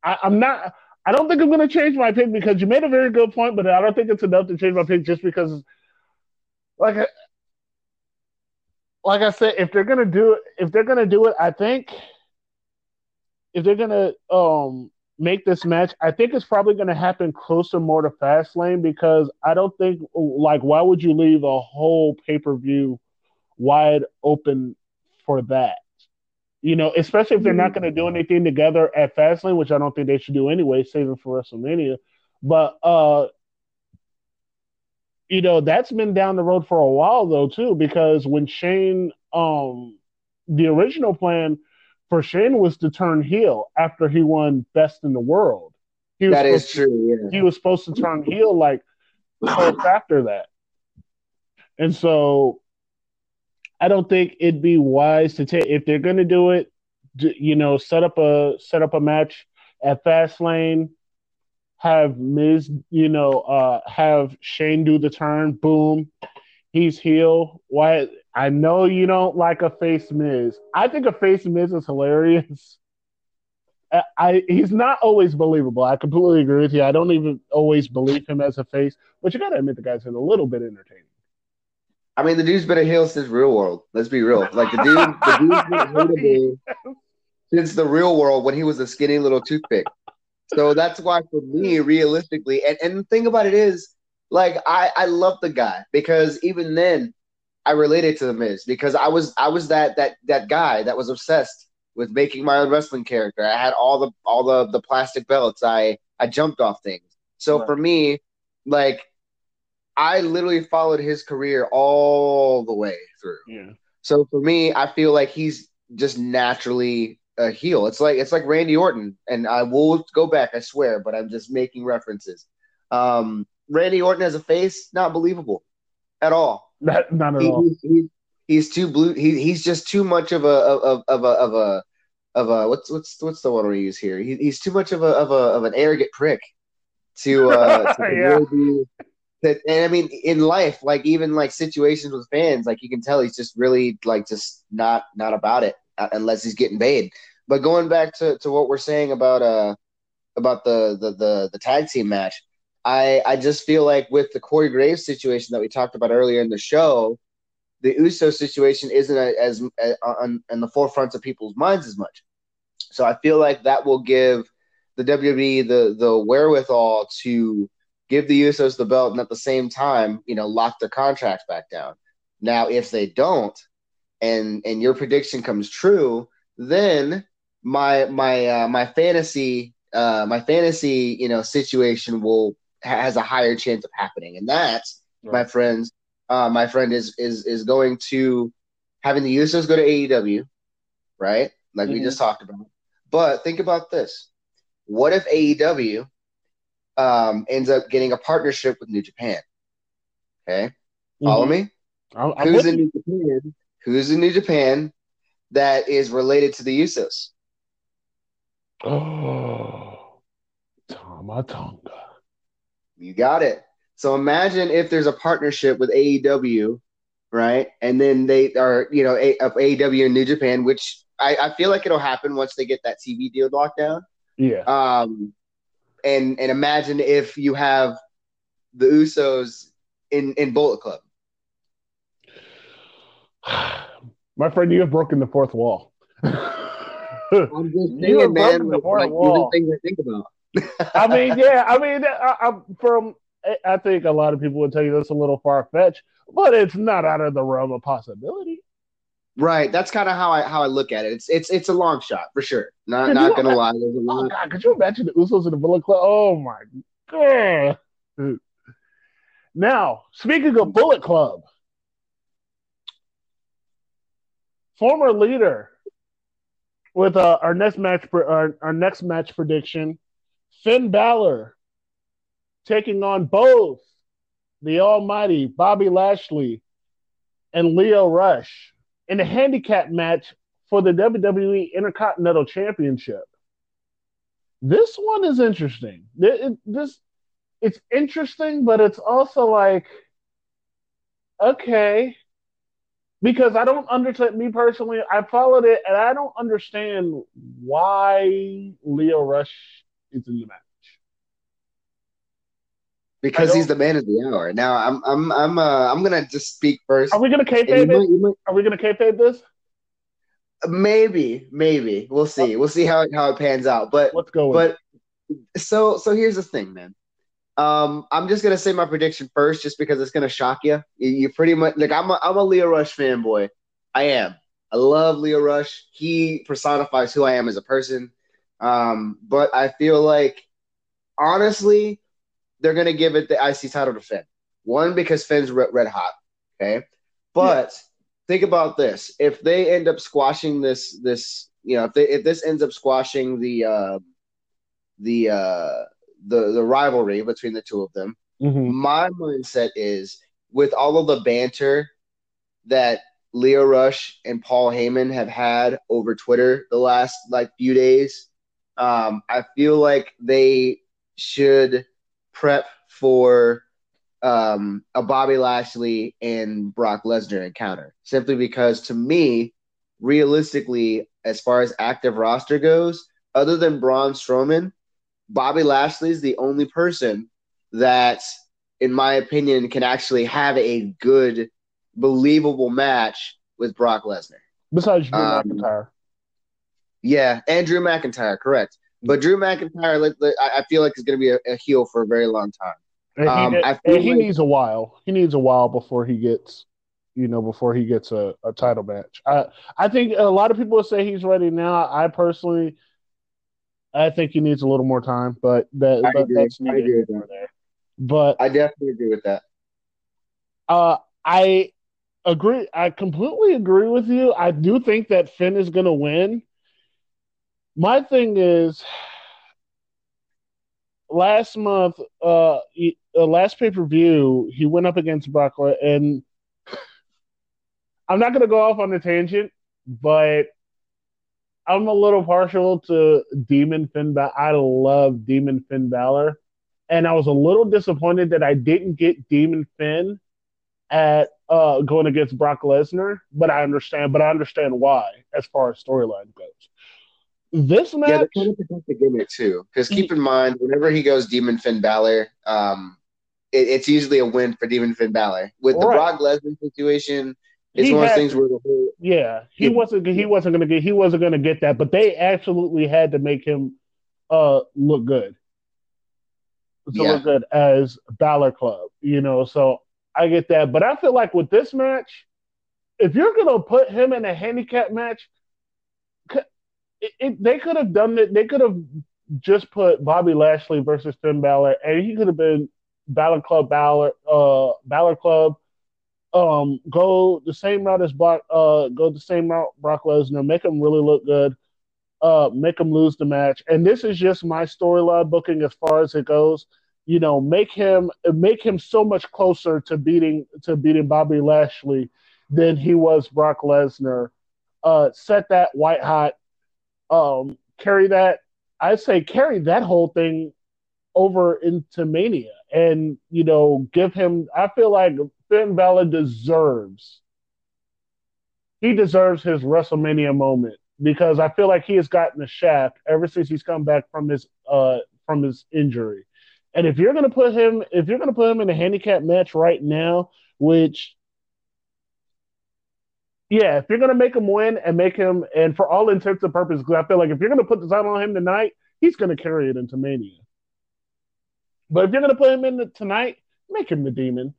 I, I'm not. I don't think I'm gonna change my pick because you made a very good point, but I don't think it's enough to change my pick just because, like. I, Like I said, if they're gonna do it, if they're gonna do it, I think if they're gonna um, make this match, I think it's probably gonna happen closer, more to Fastlane because I don't think like why would you leave a whole pay-per-view wide open for that? You know, especially if they're not gonna do anything together at Fastlane, which I don't think they should do anyway, saving for WrestleMania. But uh, you know, that's been down the road for a while, though, too, because when Shane, um, the original plan for Shane was to turn heel after he won Best in the World. He was that is to, true. Yeah. He was supposed to turn heel like after that, and so I don't think it'd be wise to take if they're going to do it. D- you know, set up a set up a match at Fastlane. Have Miz, you know, uh, have Shane do the turn. Boom, he's heel. Why? I know you don't like a face Miz. I think a face Miz is hilarious. I, I he's not always believable. I completely agree with you. I don't even always believe him as a face, but you got to admit the guy's been a little bit entertaining. I mean, the dude's been a heel since Real World. Let's be real. Like the dude, the dude's been hateable since the Real World when he was a skinny little toothpick. So that's why, for me, realistically, and, and the thing about it is, like, I, I love the guy because even then, I related to the Miz because I was I was that that that guy that was obsessed with making my own wrestling character. I had all the all the, the plastic belts. I I jumped off things. So right. for me, like, I literally followed his career all the way through. Yeah. So for me, I feel like he's just naturally a heel. It's like it's like Randy Orton, and I will go back, I swear, but I'm just making references. Um, Randy Orton as a face, not believable at all. Not, not at he, all. He, he, he's too blue. He, he's just too much of a of, of a of a of a what's what's what's the word we use here? He, he's too much of a of a of an arrogant prick to. Uh, to yeah. really be, that, and I mean, in life, like even like situations with fans, like you can tell he's just really like just not not about it. Unless he's getting paid. But going back to, to what we're saying about uh about the the the, the tag team match, I, I just feel like with the Corey Graves situation that we talked about earlier in the show, the Uso situation isn't as, as on, on the forefront of people's minds as much. So I feel like that will give the W W E the the wherewithal to give the Usos the belt and at the same time, you know, lock their contracts back down. Now, if they don't, and and your prediction comes true, then my my uh, my fantasy uh, my fantasy you know situation will has a higher chance of happening, and that right. my friends uh, my friend is is is going to having the Usos go to A E W, right? Like mm-hmm. we just talked about. But think about this: what if A E W um, ends up getting a partnership with New Japan? Okay, mm-hmm. follow me. I'll, I'll Who's in New Japan? Who's in New Japan that is related to the Usos? Oh, Tama Tonga. You got it. So imagine if there's a partnership with A E W, right? And then they are, you know, a- of A E W and New Japan, which I, I feel like it'll happen once they get that T V deal locked down. Yeah. Um, and and imagine if you have the Usos in, in Bullet Club. My friend, you have broken the fourth wall. I'm just saying, man. The fourth like, wall. These are things I think about. I mean, yeah. I mean, I, I'm from. I think a lot of people would tell you that's a little far fetched, but it's not out of the realm of possibility. Right. That's kind of how I how I look at it. It's it's it's a long shot for sure. Not yeah, not gonna know, lie. There's a long. Oh God, could you imagine the Usos in the Bullet Club? Oh my God. Dude. Now, speaking of Bullet Club. Former leader with uh, our next match our, our next match prediction, Finn Balor taking on both the almighty Bobby Lashley and Lio Rush in a handicap match for the W W E Intercontinental Championship. This one is interesting. It, it, this it's interesting, but it's also like, okay. Because I don't understand, me personally, I followed it, and I don't understand why Lio Rush is in the match. Because he's the man of the hour. Now I'm, I'm, I'm, uh, I'm gonna just speak first. Are we gonna kayfabe it? You might... Are we gonna kayfabe this? Maybe, maybe we'll see. We'll see how it, how it pans out. But let's go. But it. so, so here's the thing, man. Um, I'm just gonna say my prediction first, just because it's gonna shock you. You, you pretty much like I'm a I'm a Lio Rush fanboy. I am. I love Lio Rush. He personifies who I am as a person. Um, but I feel like honestly, they're gonna give it the I C title to Finn. One because Finn's red, red hot. Okay, but yeah. Think about this: if they end up squashing this, this you know, if they, if this ends up squashing the uh, the uh, the, the rivalry between the two of them. Mm-hmm. My mindset is, with all of the banter that Lio Rush and Paul Heyman have had over Twitter the last like few days, um, I feel like they should prep for um, a Bobby Lashley and Brock Lesnar encounter, simply because, to me, realistically, as far as active roster goes, other than Braun Strowman, Bobby Lashley's the only person that, in my opinion, can actually have a good, believable match with Brock Lesnar. Besides Drew um, McIntyre. Yeah, and Drew McIntyre, correct. But Drew McIntyre, like, like, I feel like, is going to be a, a heel for a very long time. And um, he, I feel and he like, needs a while. He needs a while before he gets, you know, before he gets a, a title match. I I think a lot of people say he's ready now. I personally, I think he needs a little more time, but that, I that that's needed. I agree with that. There. But I definitely agree with that. Uh, I agree. I completely agree with you. I do think that Finn is going to win. My thing is, last month, uh, he, uh, last pay-per-view, he went up against Brock Lesnar, and I'm not going to go off on a tangent, but I'm a little partial to Demon Finn Balor. I love Demon Finn Balor, and I was a little disappointed that I didn't get Demon Finn at uh, going against Brock Lesnar, but I understand. But I understand why, as far as storyline goes. This match, yeah, they're trying to protect the gimmick too. Because keep in mind, whenever he goes Demon Finn Balor, um, it, it's usually a win for Demon Finn Balor. With the right. Brock Lesnar situation, it's he one had, of those things where the whole yeah he it, wasn't he wasn't gonna get he wasn't gonna get that, but they absolutely had to make him uh look good, to yeah. look good as Balor Club, you know. So I get that, but I feel like with this match, if you're gonna put him in a handicap match. It, it, they could have done it. They could have just put Bobby Lashley versus Finn Balor, and he could have been Balor Club, Balor, uh, Balor Club. Um, go the same route as Brock. Uh, go the same route Brock Lesnar. Make him really look good. Uh, make him lose the match. And this is just my storyline booking as far as it goes. You know, make him make him so much closer to beating to beating Bobby Lashley than he was Brock Lesnar. Uh, set that white hot. Um, carry that, I say carry that whole thing over into Mania and, you know, give him, I feel like Finn Balor deserves, he deserves his WrestleMania moment, because I feel like he has gotten the shaft ever since he's come back from his, uh, from his injury. And if you're going to put him, if you're going to put him in a handicap match right now, which Yeah, if you're going to make him win and make him, and for all intents and purposes, because I feel like if you're going to put the title on him tonight, he's going to carry it into Mania. But if you're going to put him in the, tonight, make him the Demon.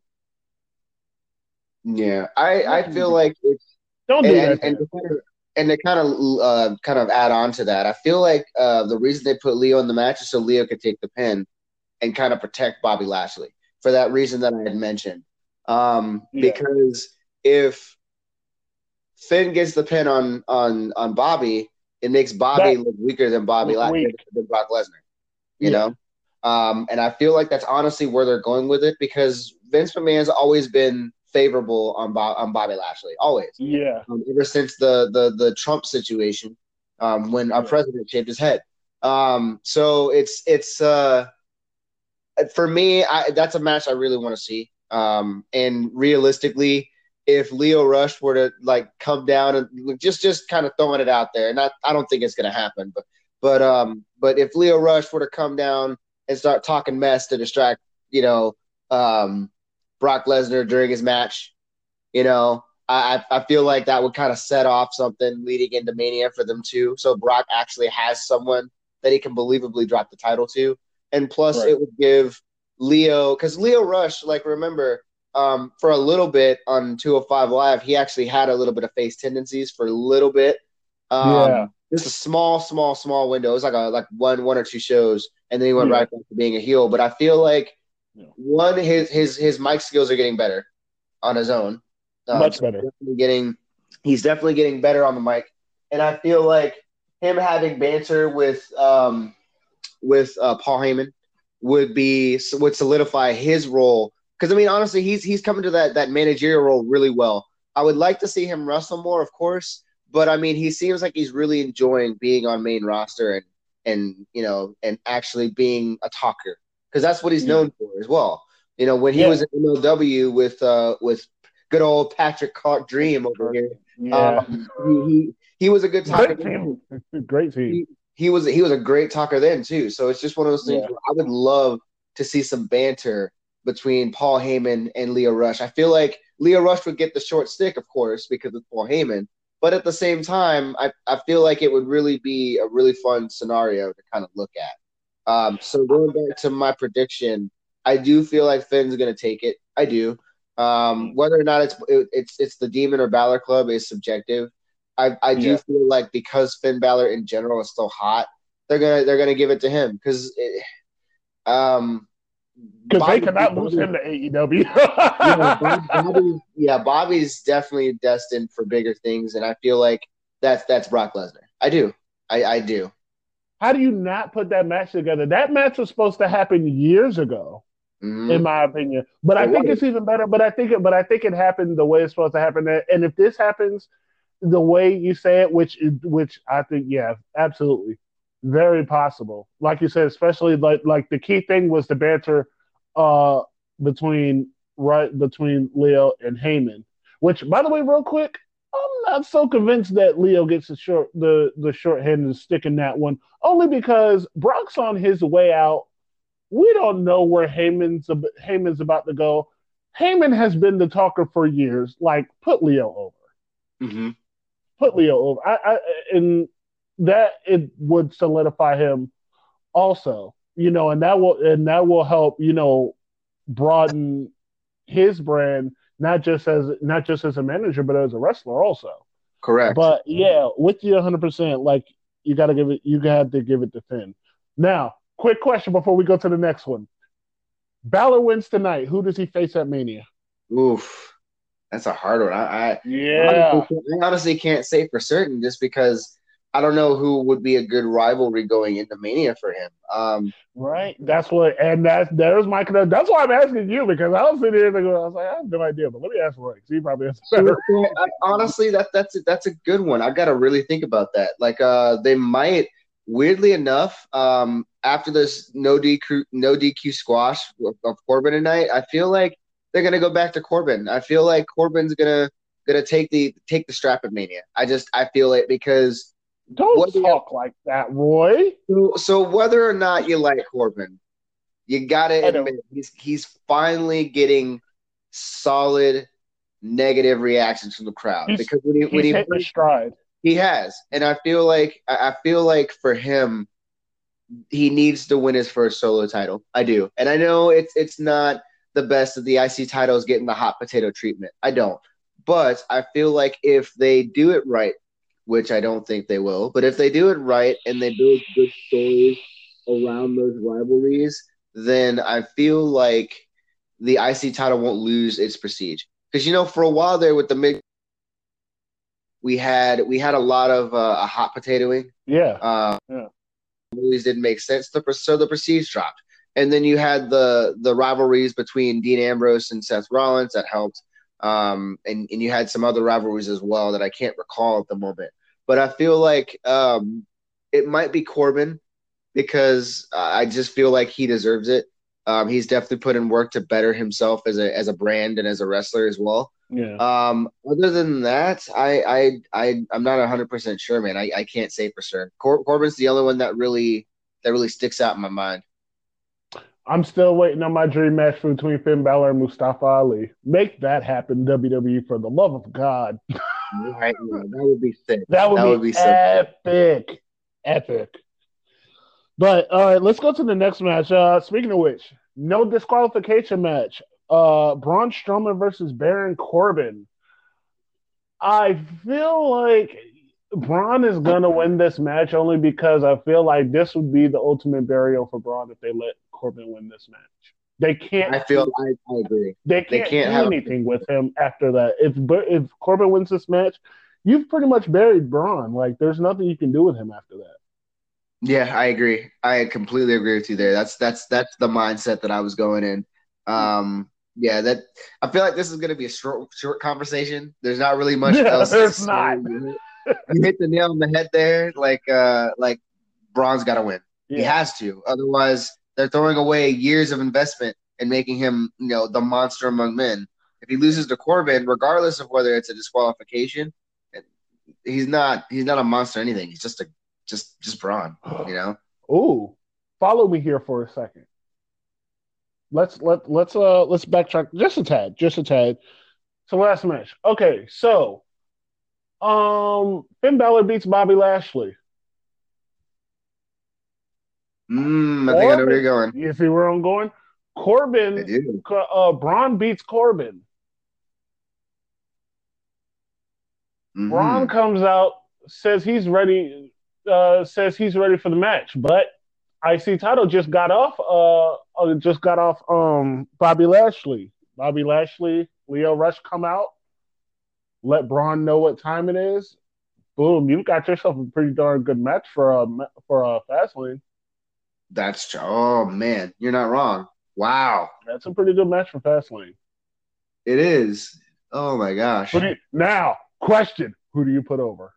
Yeah, I, I feel like it's... Don't do and, that. And, and to kind of uh, kind of add on to that, I feel like uh, the reason they put Leo in the match is so Leo could take the pin and kind of protect Bobby Lashley, for that reason that I had mentioned. Um, yeah. Because if... Finn gets the pin on on, on Bobby, it makes Bobby that, look weaker than Bobby Lashley, weak. than Brock Lesnar, you yeah. know? Um, and I feel like that's honestly where they're going with it, because Vince McMahon's always been favorable on, Bob, on Bobby Lashley, always. Yeah. Um, ever since the, the, the Trump situation, um, when our yeah. president shaved his head. Um, so it's, it's uh, for me, I, that's a match I really want to see. Um, and realistically, if Lio Rush were to like come down and just, just kind of throwing it out there, and I, I don't think it's going to happen, but, but, um, but if Lio Rush were to come down and start talking mess to distract, you know, um, Brock Lesnar during his match, you know, I, I feel like that would kind of set off something leading into Mania for them too. So Brock actually has someone that he can believably drop the title to. And plus right. it would give Lio, cause Lio Rush, like, remember, Um, for a little bit on two oh five Live, he actually had a little bit of face tendencies for a little bit. Um, yeah. Just a small, small, small window. It was like a, like one, one or two shows, and then he went yeah. right back to being a heel. But I feel like yeah. one, his his his mic skills are getting better on his own. Um, Much better. So he's definitely getting, he's definitely getting better on the mic, and I feel like him having banter with um with uh, Paul Heyman would be would solidify his role. Because I mean, honestly, he's he's coming to that that managerial role really well. I would like to see him wrestle more, of course, but I mean, he seems like he's really enjoying being on main roster and and you know and actually being a talker, because that's what he's yeah. known for as well. You know, when he yeah. was in M L W with uh, with good old Patrick Clark Dream over here, yeah. um, he, he he was a good talker. Great team. Great team. He, He was he was a great talker then too, so it's just one of those things. Yeah. Where I would love to see some banter between Paul Heyman and Lio Rush. I feel like Lio Rush would get the short stick, of course, because of Paul Heyman. But at the same time, I, I feel like it would really be a really fun scenario to kind of look at. Um, so going back to my prediction, I do feel like Finn's going to take it. I do. Um, whether or not it's it, it's it's the Demon or Balor Club is subjective. I, I do yeah. feel like because Finn Balor in general is still hot, they're gonna they're gonna give it to him because, um, because they cannot Bobby, lose him to A E W. yeah, Bobby, yeah, Bobby's definitely destined for bigger things, and I feel like that's that's Brock Lesnar. I do, I, I do. How do you not put that match together? That match was supposed to happen years ago, mm-hmm. in my opinion. But it I was. think it's even better. But I think it, but I think it happened the way it's supposed to happen. And if this happens the way you say it, which which I think, yeah, absolutely, very possible. Like you said, especially like like the key thing was the banter uh, between right between Leo and Heyman. Which, by the way, real quick, I'm not so convinced that Leo gets the short the the shorthand and stick in that one, only because Brock's on his way out. We don't know where Heyman's Heyman's about to go. Heyman has been the talker for years. Like, put Leo over. Mm-hmm. Put Leo over, I, I, and that it would solidify him, also, you know, and that will and that will help, you know, broaden his brand, not just as not just as a manager, but as a wrestler also. Correct. But yeah, with you one hundred percent, like you got to give it, you got to give it to Finn. Now, quick question before we go to the next one: Balor wins tonight. Who does he face at Mania? Oof. That's a hard one. I, I yeah. I honestly can't say for certain just because I don't know who would be a good rivalry going into Mania for him. Um, right. That's what, and that's there's my that's why I'm asking you, because I don't see the anything. I was like, I have no idea, but let me ask Roy because he probably has better. I, honestly, that that's a, that's a good one. I got to really think about that. Like, uh, they might, weirdly enough, um, after this no D Q no D Q squash of Corbin tonight, I feel like they're gonna go back to Corbin. I feel like Corbin's gonna gonna take the take the strap at Mania. I just I feel it because don't talk you, like that, Roy. So, so whether or not you like Corbin, you gotta admit he's he's finally getting solid negative reactions from the crowd he's, because when he when he's he, he, stride. he has, and I feel like I feel like for him, he needs to win his first solo title. I do, and I know it's it's not the best of the I C titles getting the hot potato treatment. I don't. But I feel like if they do it right, which I don't think they will, but if they do it right and they build good stories around those rivalries, then I feel like the I C title won't lose its prestige. Because, you know, for a while there with the mid, we had we had a lot of uh, hot potatoing. Yeah. Uh, yeah. Movies didn't make sense, the, so the prestige dropped. And then you had the the rivalries between Dean Ambrose and Seth Rollins that helped. Um, and, and you had some other rivalries as well that I can't recall at the moment. But I feel like um, it might be Corbin because uh, I just feel like he deserves it. Um, he's definitely put in work to better himself as a as a brand and as a wrestler as well. Yeah. Um, other than that, I, I, I, I'm not one hundred percent sure, man. I, I can't say for sure. Cor- Corbin's the only one that really that really sticks out in my mind. I'm still waiting on my dream match between Finn Balor and Mustafa Ali. Make that happen, W W E, for the love of God. Right, that would be sick. That would, that be, would be epic. Sick. Epic. But, all right, let's go to the next match. Uh, speaking of which, no disqualification match. Uh, Braun Strowman versus Baron Corbin. I feel like Braun is going to win this match only because I feel like this would be the ultimate burial for Braun if they let Corbin win this match. They can't. I feel. I agree. They can't, they can't do have anything with him after that. If if Corbin wins this match, you've pretty much buried Braun. Like, there's nothing you can do with him after that. Yeah, I agree. I completely agree with you there. That's that's that's the mindset that I was going in. Um, yeah, that I feel like this is going to be a short short conversation. There's not really much yeah, else. There's not. You hit the nail on the head there. Like uh, like Braun's got to win. Yeah. He has to. Otherwise, they're throwing away years of investment and in making him, you know, the monster among men. If he loses to Corbin, regardless of whether it's a disqualification, he's not he's not a monster or anything. He's just a Just just Braun, you know? Ooh, follow me here for a second. Let's let let's uh let's backtrack just a tad, just a tad. So last match. Okay, so um Finn Balor beats Bobby Lashley. Mm, I Corbin, think I know where you're going. You see where I'm going? Corbin uh Braun beats Corbin. Mm-hmm. Braun comes out, says he's ready. Uh, says he's ready for the match, but I C title just got off. Uh, uh, just got off. Um, Bobby Lashley, Bobby Lashley, Leo Rush come out, let Braun know what time it is. Boom, you got yourself a pretty darn good match for a for a Fastlane. That's oh man, you're not wrong. Wow, that's a pretty good match for Fastlane. It is. Oh my gosh. Who do you, now, question: who do you put over?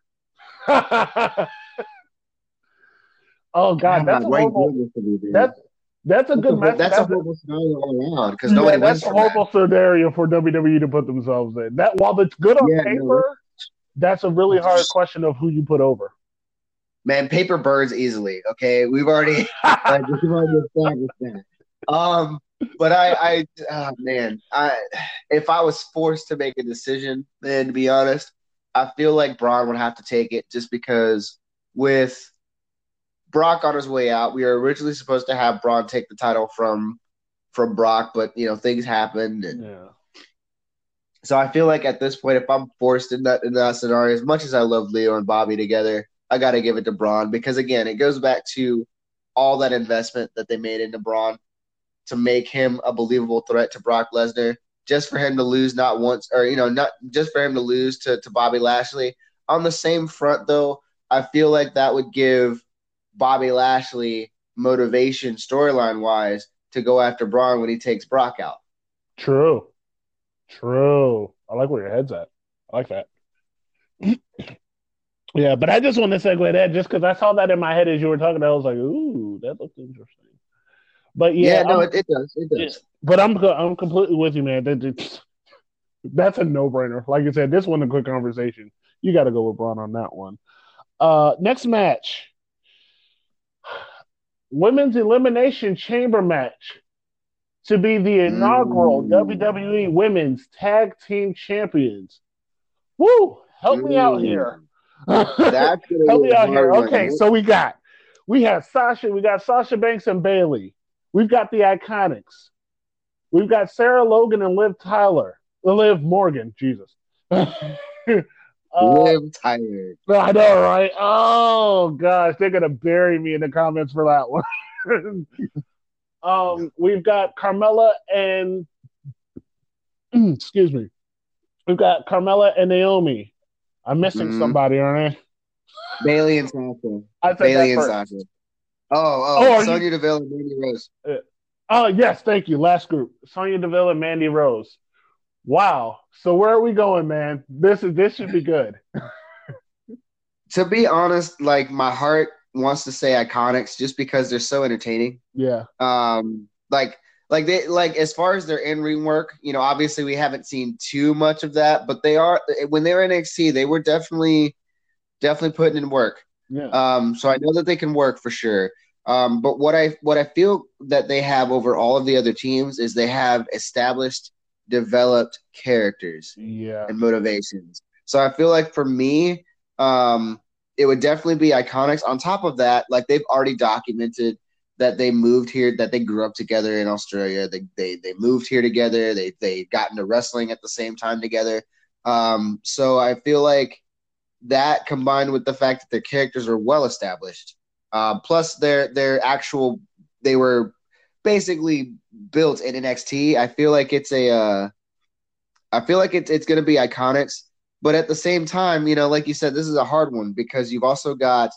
Oh God, that's a horrible. That's that's a good match. That's a horrible scenario all around because nobody wins. That's a horrible scenario for W W E to put themselves in. That while it's good on paper, that's a really hard question of who you put over. Man, paper burns easily. Okay, we've already like, we've already established that. Um, but I, I, oh, man, I if I was forced to make a decision, then to be honest, I feel like Braun would have to take it just because with Brock on his way out. We were originally supposed to have Braun take the title from from Brock, but you know things happened, and yeah. So I feel like at this point, if I'm forced in that in that scenario, as much as I love Leo and Bobby together, I got to give it to Braun because again, it goes back to all that investment that they made into Braun to make him a believable threat to Brock Lesnar. Just for him to lose, not once, or you know, not just for him to lose to to Bobby Lashley. On the same front, though, I feel like that would give Bobby Lashley motivation storyline-wise to go after Braun when he takes Brock out. True. True. I like where your head's at. I like that. Yeah, but I just want to segue that just because I saw that in my head as you were talking. I was like, ooh, that looks interesting. But yeah. Yeah, no, it, it does. It does. Yeah, but I'm, I'm completely with you, man. That, that, that's a no-brainer. Like I said, this wasn't a quick conversation. You got to go with Braun on that one. Uh, next match. Women's Elimination Chamber match to be the inaugural Ooh. W W E Women's Tag Team Champions. Woo! Help Ooh. me out here. That's help me out here. One. Okay, so we got we have Sasha, we got Sasha Banks and Bayley. We've got the Iconics. We've got Sarah Logan and Liv Tyler. Liv Morgan, Jesus. Uh, Liv Tyler. I know, right? Oh gosh, they're gonna bury me in the comments for that one. um, we've got Carmella and excuse me, we've got Carmella and Naomi. I'm missing mm-hmm. somebody, aren't I? Bailey and Sasha. I said Bailey and Sasha. Oh, oh, oh Sonya you... Deville and Mandy Rose. Uh, oh yes, thank you. Last group, Sonya Deville and Mandy Rose. Wow. So where are we going, man? This is this should be good. To be honest, like my heart wants to say Iconics just because they're so entertaining. Yeah. Um. Like, like they like as far as their in ring work, you know, obviously we haven't seen too much of that, but they are when they were in N X T, they were definitely, definitely putting in work. Yeah. Um. So I know that they can work for sure. Um. But what I what I feel that they have over all of the other teams is they have established. Developed characters yeah. and motivations. So I feel like for me, um, it would definitely be Iconics. On top of that, like they've already documented that they moved here, that they grew up together in Australia. They they they moved here together. They they got into wrestling at the same time together. Um, so I feel like that combined with the fact that their characters are well established, uh, plus their their actual they were. Basically built in N X T. I feel like it's a, uh, I feel like it's it's going to be Iconics, but at the same time, you know, like you said, this is a hard one because you've also got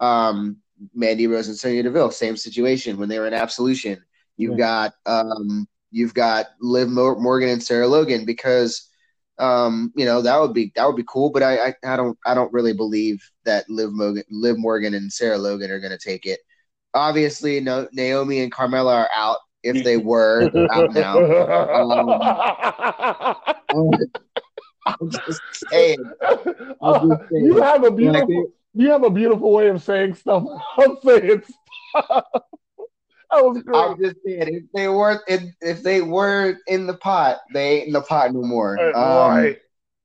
um, Mandy Rose and Sonya Deville, same situation when they were in Absolution. You've yeah. got um, you've got Liv Morgan and Sarah Logan, because um, you know, that would be that would be cool, but I, I, I don't I don't really believe that Liv Morgan Liv Morgan and Sarah Logan are gonna take it. Obviously, no, Naomi and Carmella are out. If they were, they're out now. Um, I'm just saying. I'm just saying. You have a beautiful you have a beautiful way of saying stuff. I'm saying stuff. That was great. I'm just saying, if they were if, if they were in the pot, they ain't in the pot no more. Um,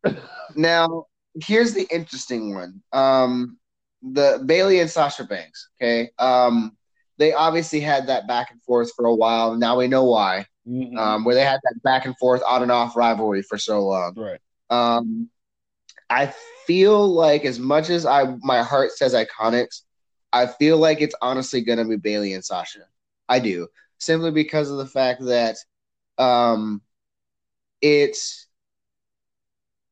right. Now, here's the interesting one. Um, the Bayley and Sasha Banks. Okay. Um, they obviously had that back and forth for a while. Now we know why. Mm-hmm. Um, where they had that back and forth on and off rivalry for so long. Right. Um, I feel like, as much as I my heart says Iconics, I feel like it's honestly going to be Bayley and Sasha. I do, simply because of the fact that um, it's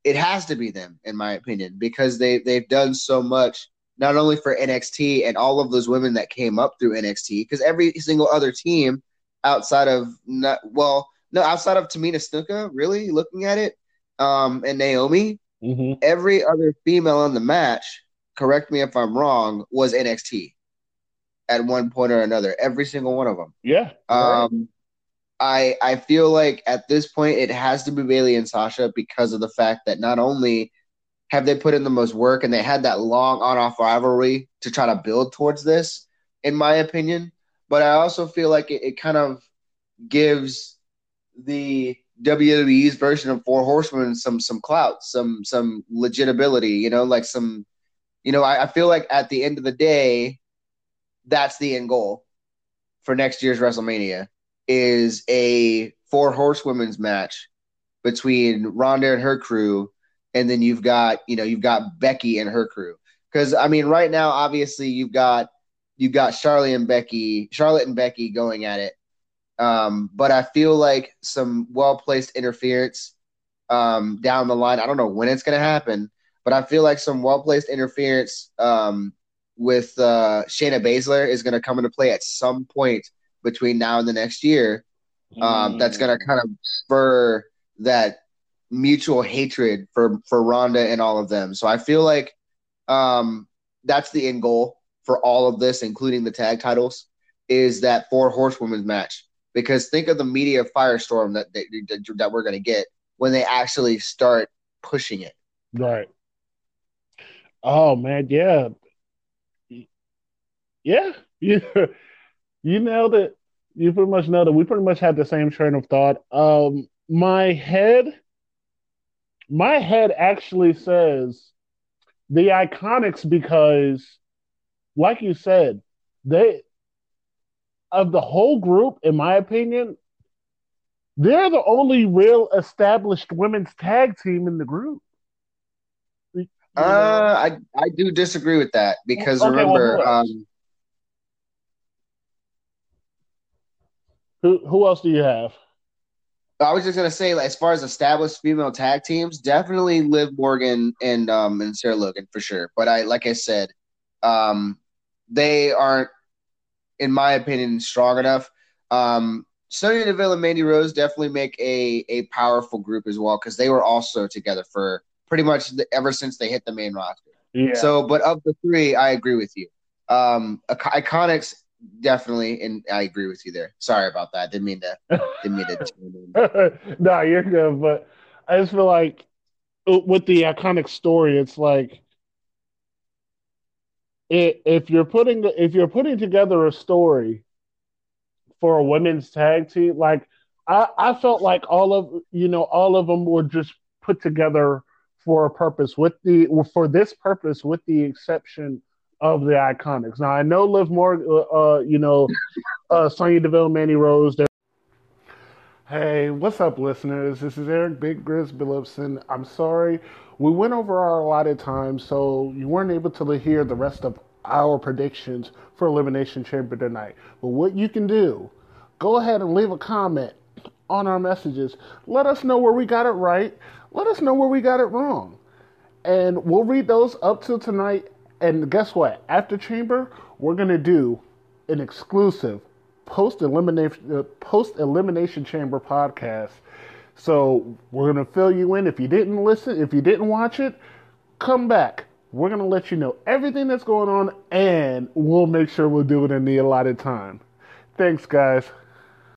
it has to be them, in my opinion, because they they've done so much. Not only for N X T and all of those women that came up through N X T, because every single other team outside of not, well, no, outside of Tamina Snuka, really looking at it, um, and Naomi, mm-hmm. every other female on the match, correct me if I'm wrong, was N X T at one point or another. Every single one of them. Yeah. Um, right. I I feel like at this point it has to be Bayley and Sasha, because of the fact that not only have they put in the most work, and they had that long on-off rivalry to try to build towards this, in my opinion. But I also feel like it, it kind of gives the W W E's version of Four Horsemen some some clout, some some legitimacy, you know, like some, you know, I, I feel like at the end of the day, that's the end goal for next year's WrestleMania, is a Four Horsewomen's match between Ronda and her crew. And then you've got, you know, you've got Becky and her crew. Because I mean, right now, obviously, you've got you've got Charlotte and Becky, Charlotte and Becky going at it. Um, but I feel like some well-placed interference um, down the line. I don't know when it's going to happen, but I feel like some well-placed interference um, with uh, Shayna Baszler is going to come into play at some point between now and the next year. Um, mm. That's going to kind of spur that mutual hatred for, for Ronda and all of them. So I feel like um, that's the end goal for all of this, including the tag titles, is that Four Horsewomen's match. Because think of the media firestorm that they, that we're going to get when they actually start pushing it. Right. Oh, man, yeah. Yeah. You, you nailed it. You pretty much nailed it. We pretty much had the same train of thought. Um, my head... My head actually says the Iconics, because, like you said, they, of the whole group, in my opinion, they're the only real established women's tag team in the group. You know? Uh, I I do disagree with that, because okay, remember, well, who, else? Um, who who else do you have? I was just gonna say, like, as far as established female tag teams, definitely Liv Morgan and um and Sarah Logan for sure. But I, like I said, um, they aren't, in my opinion, strong enough. Um, Sonya Deville and Mandy Rose definitely make a a powerful group as well, because they were also together for pretty much the, ever since they hit the main roster. Yeah. So, but of the three, I agree with you. Um, Iconics. Definitely, and I agree with you there. Sorry about that. Didn't mean to. Didn't mean to. No, you're good. But I just feel like with the Iconic story, it's like it, if you're putting if you're putting together a story for a women's tag team, like I, I felt like all of you know all of them were just put together for a purpose with the for this purpose, with the exception of the Iconics. Now, I know Liv Morgan, uh, you know, uh, Sonya Deville, Mandy Rose. Hey, what's up, listeners? This is Eric Big Grizz Billups, and I'm sorry we went over our allotted time, so you weren't able to hear the rest of our predictions for Elimination Chamber tonight. But what you can do, go ahead and leave a comment on our messages. Let us know where we got it right. Let us know where we got it wrong. And we'll read those up till tonight And guess what? After Chamber, we're going to do an exclusive post-elimination uh, post-elimination Chamber podcast. So we're going to fill you in. If you didn't listen, if you didn't watch it, come back. We're going to let you know everything that's going on, and we'll make sure we'll do it in the allotted time. Thanks, guys.